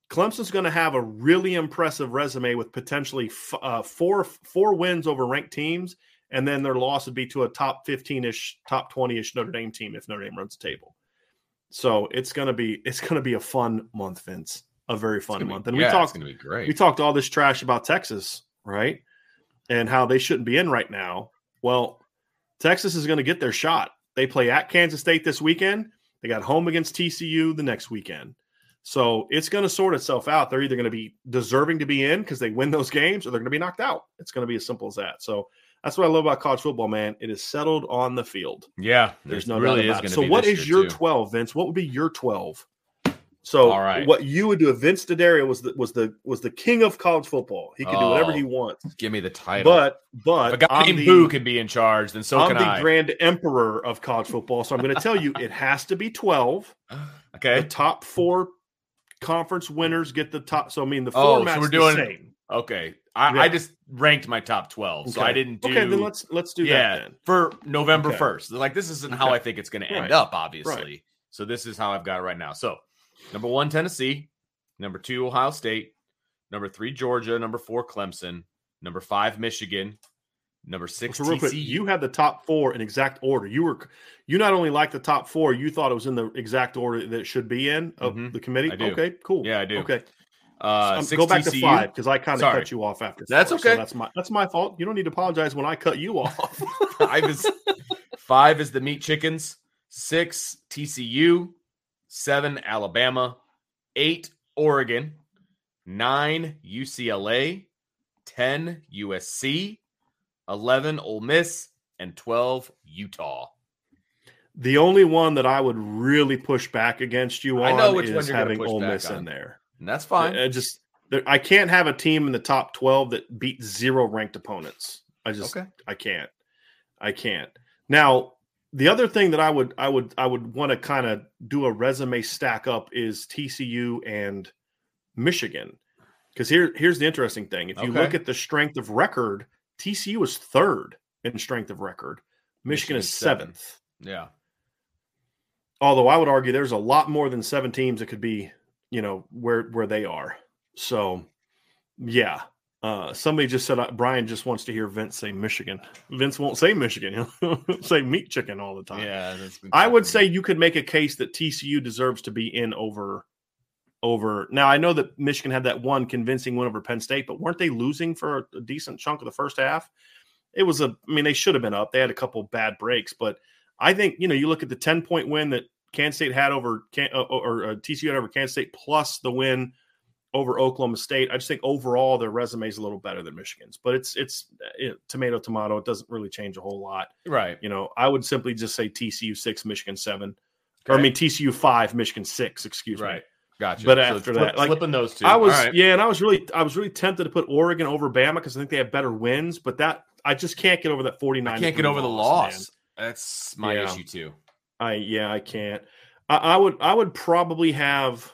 Clemson's going to have a really impressive resume with potentially f- uh, four four wins over ranked teams. And then their loss would be to a top fifteen-ish, top twenty-ish Notre Dame team if Notre Dame runs the table. So it's gonna be it's gonna be a fun month, Vince. A very fun month. Be, and yeah, we talked it's gonna be great. We talked all this trash about Texas, right? And how they shouldn't be in right now. Well, Texas is gonna get their shot. They play at Kansas State this weekend. They got home against T C U the next weekend. So it's going to sort itself out. They're either going to be deserving to be in because they win those games, or they're going to be knocked out. It's going to be as simple as that. So that's what I love about college football, man. It is settled on the field. Yeah, there's no really doubt about it. So what is your too. twelve, Vince? What would be your twelve? So all right. What you would do, Vince D'Addario was the was the was the king of college football. He could oh, do whatever he wants. Give me the title. But but if a guy named Boo could be in charge, then so I'm can I. I'm the grand emperor of college football. So I'm going to tell you, it has to be twelve. Okay, the top four conference winners get the top. So I mean, the oh, format's so we're doing, the same. Okay. I, yeah. I just ranked my top twelve, okay. so I didn't do. Okay, then let's let's do yeah, that then. For November okay. first. Like, this isn't okay. how I think it's going right. to end up, obviously. Right. So this is how I've got it right now. So number one, Tennessee. Number two, Ohio State. Number three, Georgia. Number four, Clemson. Number five, Michigan. Number six, so real quick, you had the top four in exact order. You were you not only liked the top four, you thought it was in the exact order that it should be in of mm-hmm. the committee. I do. Okay, cool. Yeah, I do. Okay. Uh, so go back T C U. To five because I kind of cut you off after. That's four, okay. So that's my that's my fault. You don't need to apologize when I cut you off. five is five is the meat chickens. Six, T C U. Seven, Alabama. Eight, Oregon. Nine, U C L A. Ten, U S C. eleven, Ole Miss. And twelve, Utah. The only one that I would really push back against you on I know which is one you're having Ole Miss on. in there. And that's fine. I just I can't have a team in the top twelve that beat zero ranked opponents. I just okay. I can't. I can't. Now, the other thing that I would I would I would want to kind of do a resume stack up is T C U and Michigan. Because here here's the interesting thing. If you okay. look at the strength of record, T C U is third in strength of record. Michigan, Michigan is seventh. Yeah. Although I would argue there's a lot more than seven teams that could be, you know, where, where they are. So, yeah. Uh, somebody just said, uh, Brian just wants to hear Vince say Michigan. Vince won't say Michigan. He'll say meat chicken all the time. Yeah, that's I would say you could make a case that T C U deserves to be in over over. Now, I know that Michigan had that one convincing win over Penn State, but weren't they losing for a decent chunk of the first half? It was a, I mean, they should have been up. They had a couple bad breaks, but I think, you know, you look at the ten point win that Kansas State had over, or T C U had over Kansas State, plus the win over Oklahoma State. I just think overall their resume is a little better than Michigan's, but it's, it's you know, tomato, tomato. It doesn't really change a whole lot. Right. You know, I would simply just say T C U six, Michigan seven, okay. or I mean, T C U five, Michigan six, excuse right. me. Gotcha. But so after flip, that, like, flipping those two, I was right. yeah, and I was really, I was really tempted to put Oregon over Bama because I think they have better wins. But that I just can't get over that forty-nine. I can't get over the loss. Man. That's my yeah. issue too. I yeah, I can't. I, I would, I would probably have.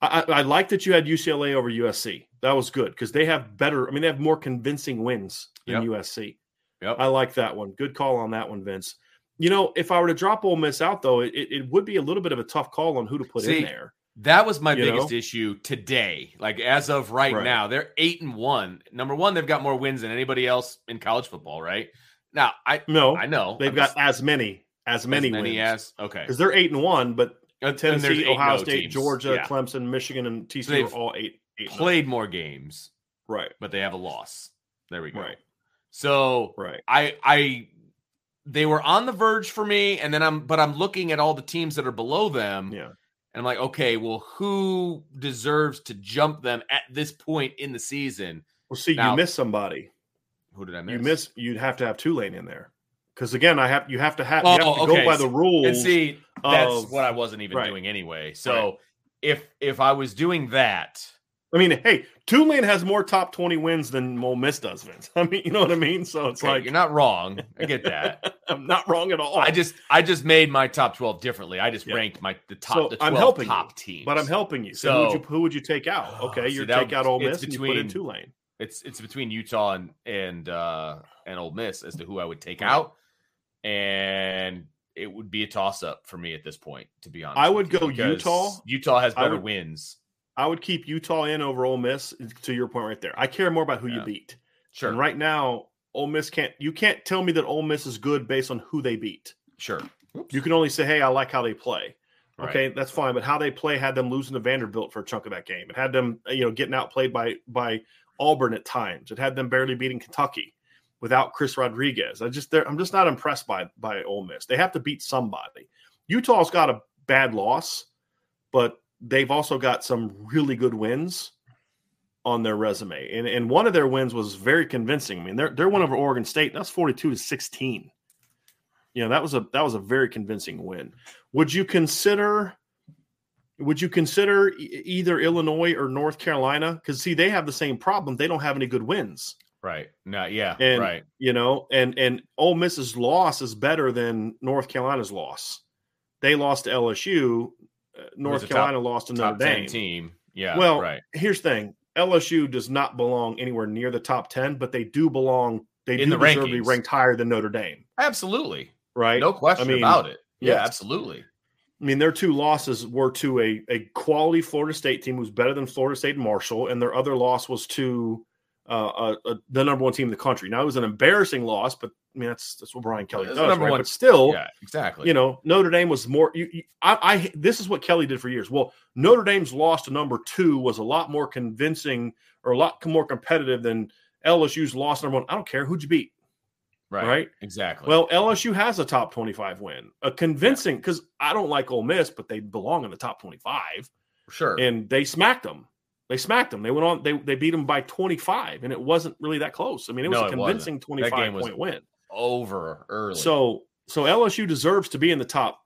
I, I like that you had U C L A over U S C. That was good because they have better. I mean, they have more convincing wins than yep. U S C. Yep. I like that one. Good call on that one, Vince. You know, if I were to drop Ole Miss out, though, it, it would be a little bit of a tough call on who to put See, in there. That was my you biggest know? issue today. Like, as of right, right now, they're eight and one. Number one, they've got more wins than anybody else in college football, right? Now, I no, I know. They've I'm got just, as many, as many, as many wins. As, okay. Because they're eight and one, but Tennessee, Ohio State, teams. Georgia, yeah. Clemson, Michigan, and T C U so are all eight. eight played more games. Right. But they have a loss. There we go. Right. So right. I I they were on the verge for me, and then I'm but I'm looking at all the teams that are below them. Yeah. And I'm like, okay, well, who deserves to jump them at this point in the season? Well, see, now, you miss somebody. Who did I miss? You miss you'd have to have Tulane in there. Because again, I have you have to have, oh, you have to okay. go by the rules. And see, that's of, what I wasn't even right. doing anyway. So right. if if I was doing that. I mean, hey, Tulane has more top twenty wins than Ole Miss does, Vince. I mean, you know what I mean? So it's okay, like you're not wrong. I get that. I'm not wrong at all. I just I just made my top twelve differently. I just yeah. ranked my the top so the twelve top you, teams. But I'm helping you. So, so who, would you, who would you take out? Okay, you take out Ole Miss between, and you put in Tulane. It's it's between Utah and and uh, and Ole Miss as to who I would take right. out, and it would be a toss up for me at this point. To be honest, I would go Utah. Utah has better would, wins. I would keep Utah in over Ole Miss, to your point right there. I care more about who yeah. you beat. Sure. And right now, Ole Miss can't – you can't tell me that Ole Miss is good based on who they beat. Sure. Oops. You can only say, hey, I like how they play. Right. Okay, that's fine. But how they play had them losing to Vanderbilt for a chunk of that game. It had them, you know, getting outplayed by by Auburn at times. It had them barely beating Kentucky without Chris Rodriguez. I just I'm just not impressed by, by Ole Miss. They have to beat somebody. Utah's got a bad loss, but – they've also got some really good wins on their resume. And and one of their wins was very convincing. I mean, they're, they're one over Oregon State. That's forty-two to sixteen. You know, that was a, that was a very convincing win. Would you consider, would you consider e- either Illinois or North Carolina? Cause see, they have the same problem. They don't have any good wins. Right. No. Yeah. And, right. You know, and, and Ole Miss's loss is better than North Carolina's loss. They lost to L S U. North Carolina top, lost to Notre Dame. Team. Yeah, well, right. here's the thing. L S U does not belong anywhere near the top ten, but they do belong. They In do the deserve rankings. To be ranked higher than Notre Dame. Absolutely. Right? No question I mean, about it. Yeah, yes. absolutely. I mean, their two losses were to a, a quality Florida State team who's better than Florida State and Marshall, and their other loss was to uh, a, a, the number one team in the country. Now, it was an embarrassing loss, but I mean, that's that's what Brian Kelly that's does, number right? one. But still, yeah, exactly. You know, Notre Dame was more. You, you, I, I this is what Kelly did for years. Well, Notre Dame's loss to number two was a lot more convincing or a lot more competitive than L S U's loss to number one. I don't care who'd you beat, right? Right? Exactly. Well, L S U has a top twenty-five win, a convincing because yeah. I don't like Ole Miss, but they belong in the top twenty-five, sure. And they smacked them. They smacked them. They went on. They they beat them by twenty-five, and it wasn't really that close. I mean, it was no, a convincing twenty-five-point win. Over early. So so L S U deserves to be in the top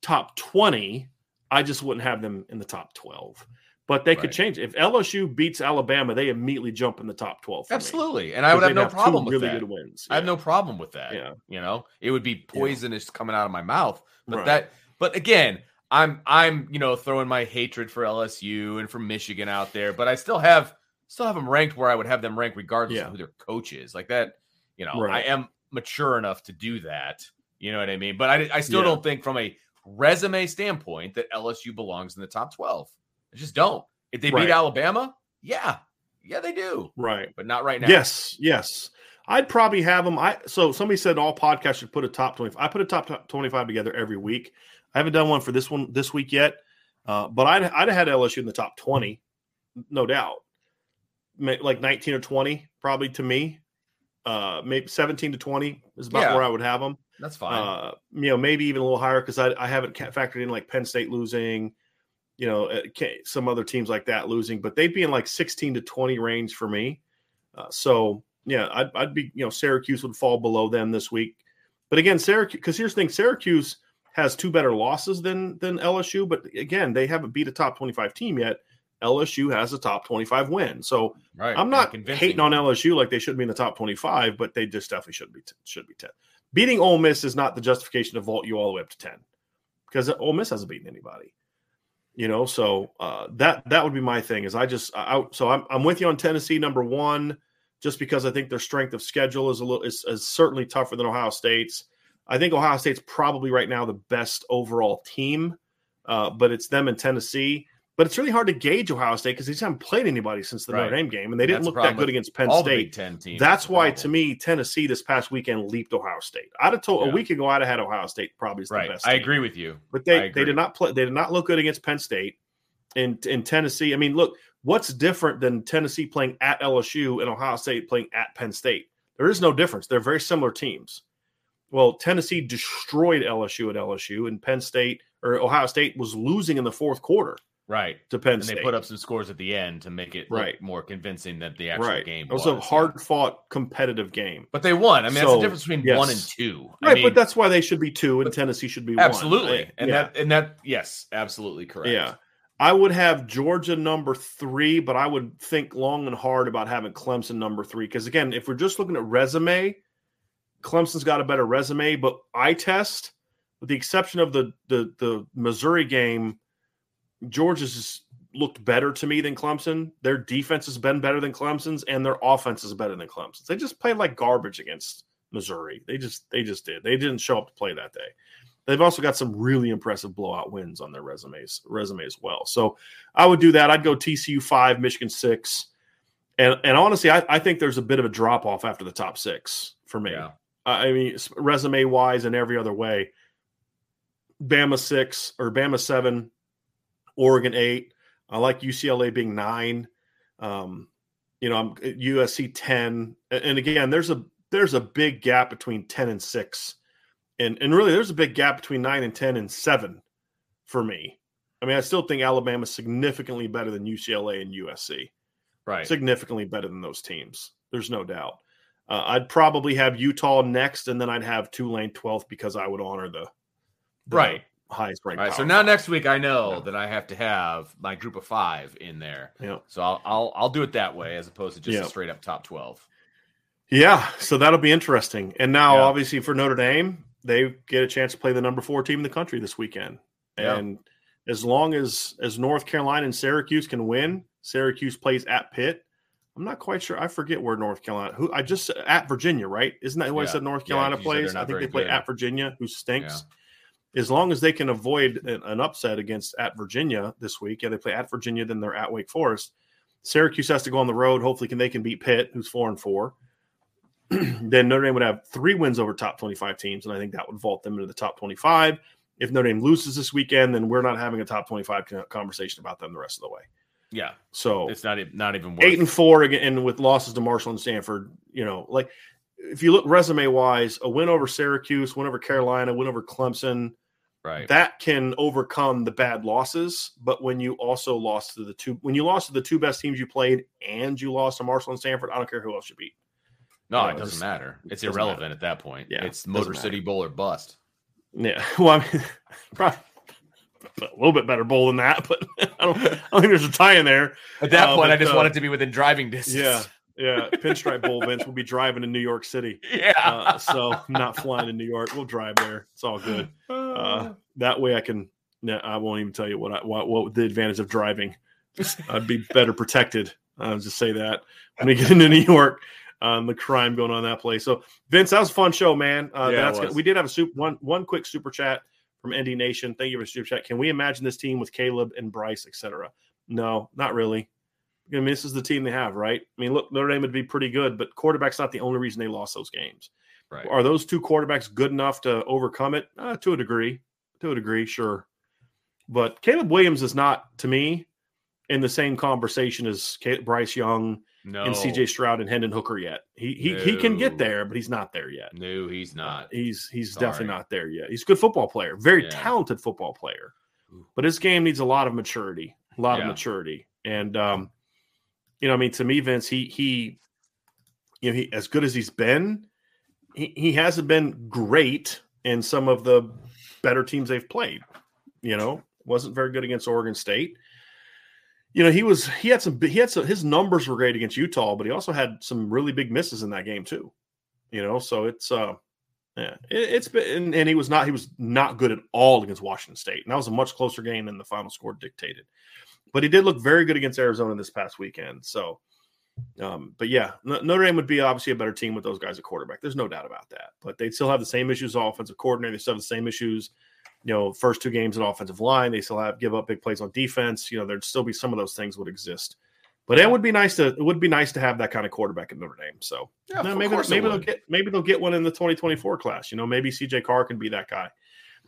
top twenty. I just wouldn't have them in the top twelve. But they right. could change. If L S U beats Alabama, they immediately jump in the top twelve. Absolutely. Me. And I would have no have problem with really that. Good wins. Yeah. I have no problem with that. Yeah. You know, it would be poisonous yeah. coming out of my mouth. But right. that but again, I'm I'm, you know, throwing my hatred for L S U and for Michigan out there, but I still have still have them ranked where I would have them ranked regardless yeah. of who their coach is. Like that, you know, right. I am mature enough to do that. You know what I mean? But I, I still yeah. don't think from a resume standpoint that L S U belongs in the top twelve. I just don't. If they right. beat Alabama, yeah. Yeah, they do. Right. But not right now. Yes, yes. I'd probably have them. I So somebody said all podcasts should put a top twenty-five. I put a top twenty-five together every week. I haven't done one for this one this week yet. Uh, but I'd, I'd have had L S U in the top twenty, no doubt. Like nineteen or twenty, probably to me. Uh, maybe seventeen to twenty is about yeah, where I would have them. That's fine. Uh, you know, maybe even a little higher because I, I haven't factored in like Penn State losing, you know, some other teams like that losing, but they'd be in like sixteen to twenty range for me. Uh, so, yeah, I'd, I'd be, you know, Syracuse would fall below them this week. But again, Syracuse, because here's the thing, Syracuse has two better losses than than L S U, but again, they haven't beat a top twenty-five team yet. L S U has a top twenty-five win. So right. I'm not hating on L S U like they shouldn't be in the top twenty-five, but they just definitely should be t- should be ten. Beating Ole Miss is not the justification to vault you all the way up to ten, because Ole Miss hasn't beaten anybody. You know, so uh, that that would be my thing. Is I just I, so I'm I'm with you on Tennessee number one, just because I think their strength of schedule is a little is, is certainly tougher than Ohio State's. I think Ohio State's probably right now the best overall team, uh, but it's them and Tennessee. But it's really hard to gauge Ohio State because they just haven't played anybody since the right. Notre Dame game, and they didn't That's look that good against Penn all State. The Big Ten teams. That's why, to me, Tennessee this past weekend leaped Ohio State. I'd have told yeah. a week ago I'd have had Ohio State probably as the right. best. I team. agree with you, but they they did not play. They did not look good against Penn State and in, in Tennessee. I mean, look, what's different than Tennessee playing at L S U and Ohio State playing at Penn State? There is no difference. They're very similar teams. Well, Tennessee destroyed L S U at L S U, and Penn State or Ohio State was losing in the fourth quarter. Right. Depends. And they put up some scores at the end to make it right. more convincing that the actual right. game was. It was a hard-fought, competitive game. But they won. I mean, so, that's the difference between yes. one and two. Right, I mean, but that's why they should be two and Tennessee should be absolutely. one. Absolutely. And, yeah. that, and that, yes, absolutely correct. Yeah. I would have Georgia number three, but I would think long and hard about having Clemson number three. Because, again, if we're just looking at resume, Clemson's got a better resume. But I test, with the exception of the the, the Missouri game, Georgia's has looked better to me than Clemson. Their defense has been better than Clemson's, and their offense is better than Clemson's. They just played like garbage against Missouri. They just they just did. They didn't show up to play that day. They've also got some really impressive blowout wins on their resumes resume as well. So I would do that. I'd go T C U five, Michigan six, and and honestly, I, I think there's a bit of a drop off after the top six for me. Yeah. I mean, resume wise and every other way. Bama six or Bama seven. Oregon eight. I like U C L A being nine. Um, you know, I'm U S C ten. And again, there's a there's a big gap between ten and six, and and really there's a big gap between nine and ten and seven for me. I mean, I still think Alabama's significantly better than U C L A and U S C. Right, significantly better than those teams. There's no doubt. Uh, I'd probably have Utah next, and then I'd have Tulane twelfth because I would honor the, the right. highest ranked. All right, so now next week I know yeah. that I have to have my group of five in there. Yeah. So I'll I'll I'll do it that way as opposed to just yeah. a straight up top twelve. Yeah. So that'll be interesting. And now yeah. obviously for Notre Dame, they get a chance to play the number four team in the country this weekend. Yeah. And as long as as North Carolina and Syracuse can win, Syracuse plays at Pitt. I'm not quite sure. I forget where North Carolina. Who I just at Virginia, right? Isn't that who yeah. I said North Carolina yeah, plays? I think they play good. At Virginia, who stinks. Yeah. As long as they can avoid an upset against at Virginia this week, yeah, they play at Virginia, then they're at Wake Forest. Syracuse has to go on the road. Hopefully can they can beat Pitt, who's four and four. Then Notre Dame would have three wins over top twenty-five teams, and I think that would vault them into the top twenty-five. If Notre Dame loses this weekend, then we're not having a top twenty-five conversation about them the rest of the way. Yeah, so it's not not even worth eight and four again, and with losses to Marshall and Stanford. You know, like if you look resume-wise, a win over Syracuse, win over Carolina, win over Clemson. Right. That can overcome the bad losses, but when you also lost to the two, when you lost to the two best teams you played, and you lost to Marshall and Stanford, I don't care who else you beat. No, you know, it doesn't matter. It's doesn't irrelevant matter. At that point. Yeah, it's Motor City Bowl or bust. Yeah, well, I mean, probably a little bit better bowl than that, but I don't, I don't think there's a tie in there. At that uh, point, but, I just uh, want it to be within driving distance. Yeah. Yeah, Pinstripe Bowl Bench will be driving to New York City. Yeah. Uh, so not flying to New York. We'll drive there. It's all good. Uh, that way I can no, – I won't even tell you what, I, what what the advantage of driving. I'd be better protected. I'll just say that. When we get into New York, um, the crime going on in that place. So, Vince, that was a fun show, man. Uh, yeah, that's good. We did have a super, one, one quick super chat from N D Nation. Thank you for the super chat. Can we imagine this team with Caleb and Bryce, et cetera? No, not really. I mean, this is the team they have, right? I mean, look, Notre Dame would be pretty good, but quarterback's not the only reason they lost those games. Right. Are those two quarterbacks good enough to overcome it? Uh, to a degree. To a degree, sure. But Caleb Williams is not, to me, in the same conversation as Caleb, Bryce Young no. and C J Stroud and Hendon Hooker yet. He he no. he can get there, but he's not there yet. No, he's not. He's he's Sorry. definitely not there yet. He's a good football player, very yeah. talented football player. But his game needs a lot of maturity, a lot yeah. of maturity. And – um you know, I mean, to me, Vince, he he, you know, he as good as he's been, he, he hasn't been great in some of the better teams they've played. You know, wasn't very good against Oregon State. You know, he was he had some he had some his numbers were great against Utah, but he also had some really big misses in that game too. You know, so it's uh yeah, it, it's been and, and he was not he was not good at all against Washington State, and that was a much closer game than the final score dictated. But he did look very good against Arizona this past weekend. So, um, but yeah, Notre Dame would be obviously a better team with those guys at quarterback. There's no doubt about that. But they'd still have the same issues, offensive coordinator. They still have the same issues, you know, first two games at offensive line. They still have give up big plays on defense. You know, there'd still be some of those things would exist. But it would be nice to it would be nice to have that kind of quarterback at Notre Dame. So yeah, no, maybe maybe they'll get maybe they'll get one in the twenty twenty-four class. You know, maybe C J Carr can be that guy.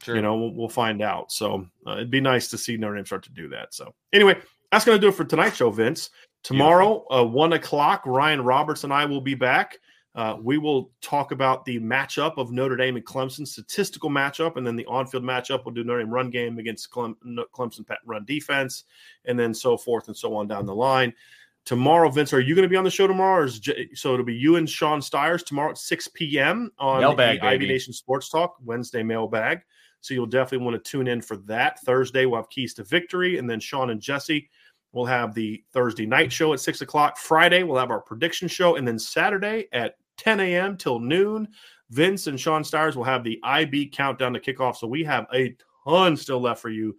Sure. You know, we'll, we'll find out. So uh, it'd be nice to see Notre Dame start to do that. So anyway, that's going to do it for tonight's show, Vince. Tomorrow, uh, one o'clock, Ryan Roberts and I will be back. Uh, we will talk about the matchup of Notre Dame and Clemson, statistical matchup, and then the on-field matchup. We'll do Notre Dame run game against Clem- Clemson run defense, and then so forth and so on down the line. Tomorrow, Vince, are you going to be on the show tomorrow? Or is J- so it'll be you and Sean Stiers tomorrow at six p.m. on mailbag, the baby. Ivy Nation Sports Talk Wednesday mailbag. So you'll definitely want to tune in for that. Thursday, we'll have Keys to Victory. And then Sean and Jesse will have the Thursday night show at six o'clock. Friday, we'll have our prediction show. And then Saturday at ten a.m. till noon, Vince and Sean Stiers will have the I B countdown to kickoff. So we have a ton still left for you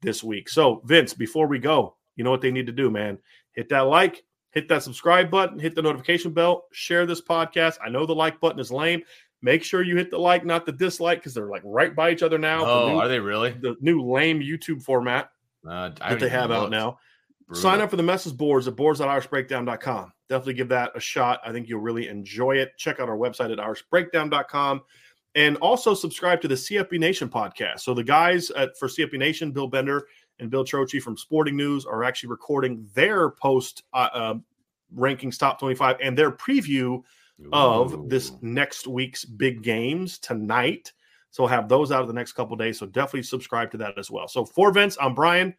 this week. So, Vince, before we go, you know what they need to do, man. Hit that like, hit that subscribe button, hit the notification bell, share this podcast. I know the like button is lame. Make sure you hit the like, not the dislike, because they're like right by each other now. Oh, the new, are they really? The new lame YouTube format uh, that they have out now. Brutal. Sign up for the message boards at boards dot irish breakdown dot com. Definitely give that a shot. I think you'll really enjoy it. Check out our website at irish breakdown dot com. And also subscribe to the C F B Nation podcast. So the guys at, for C F B Nation, Bill Bender and Bill Troche from Sporting News, are actually recording their post uh, uh, rankings top twenty-five and their preview of this next week's big games tonight. So we'll have those out of the next couple of days. So definitely subscribe to that as well. So for Vince, I'm Brian.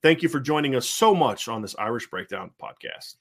Thank you for joining us so much on this Irish Breakdown podcast.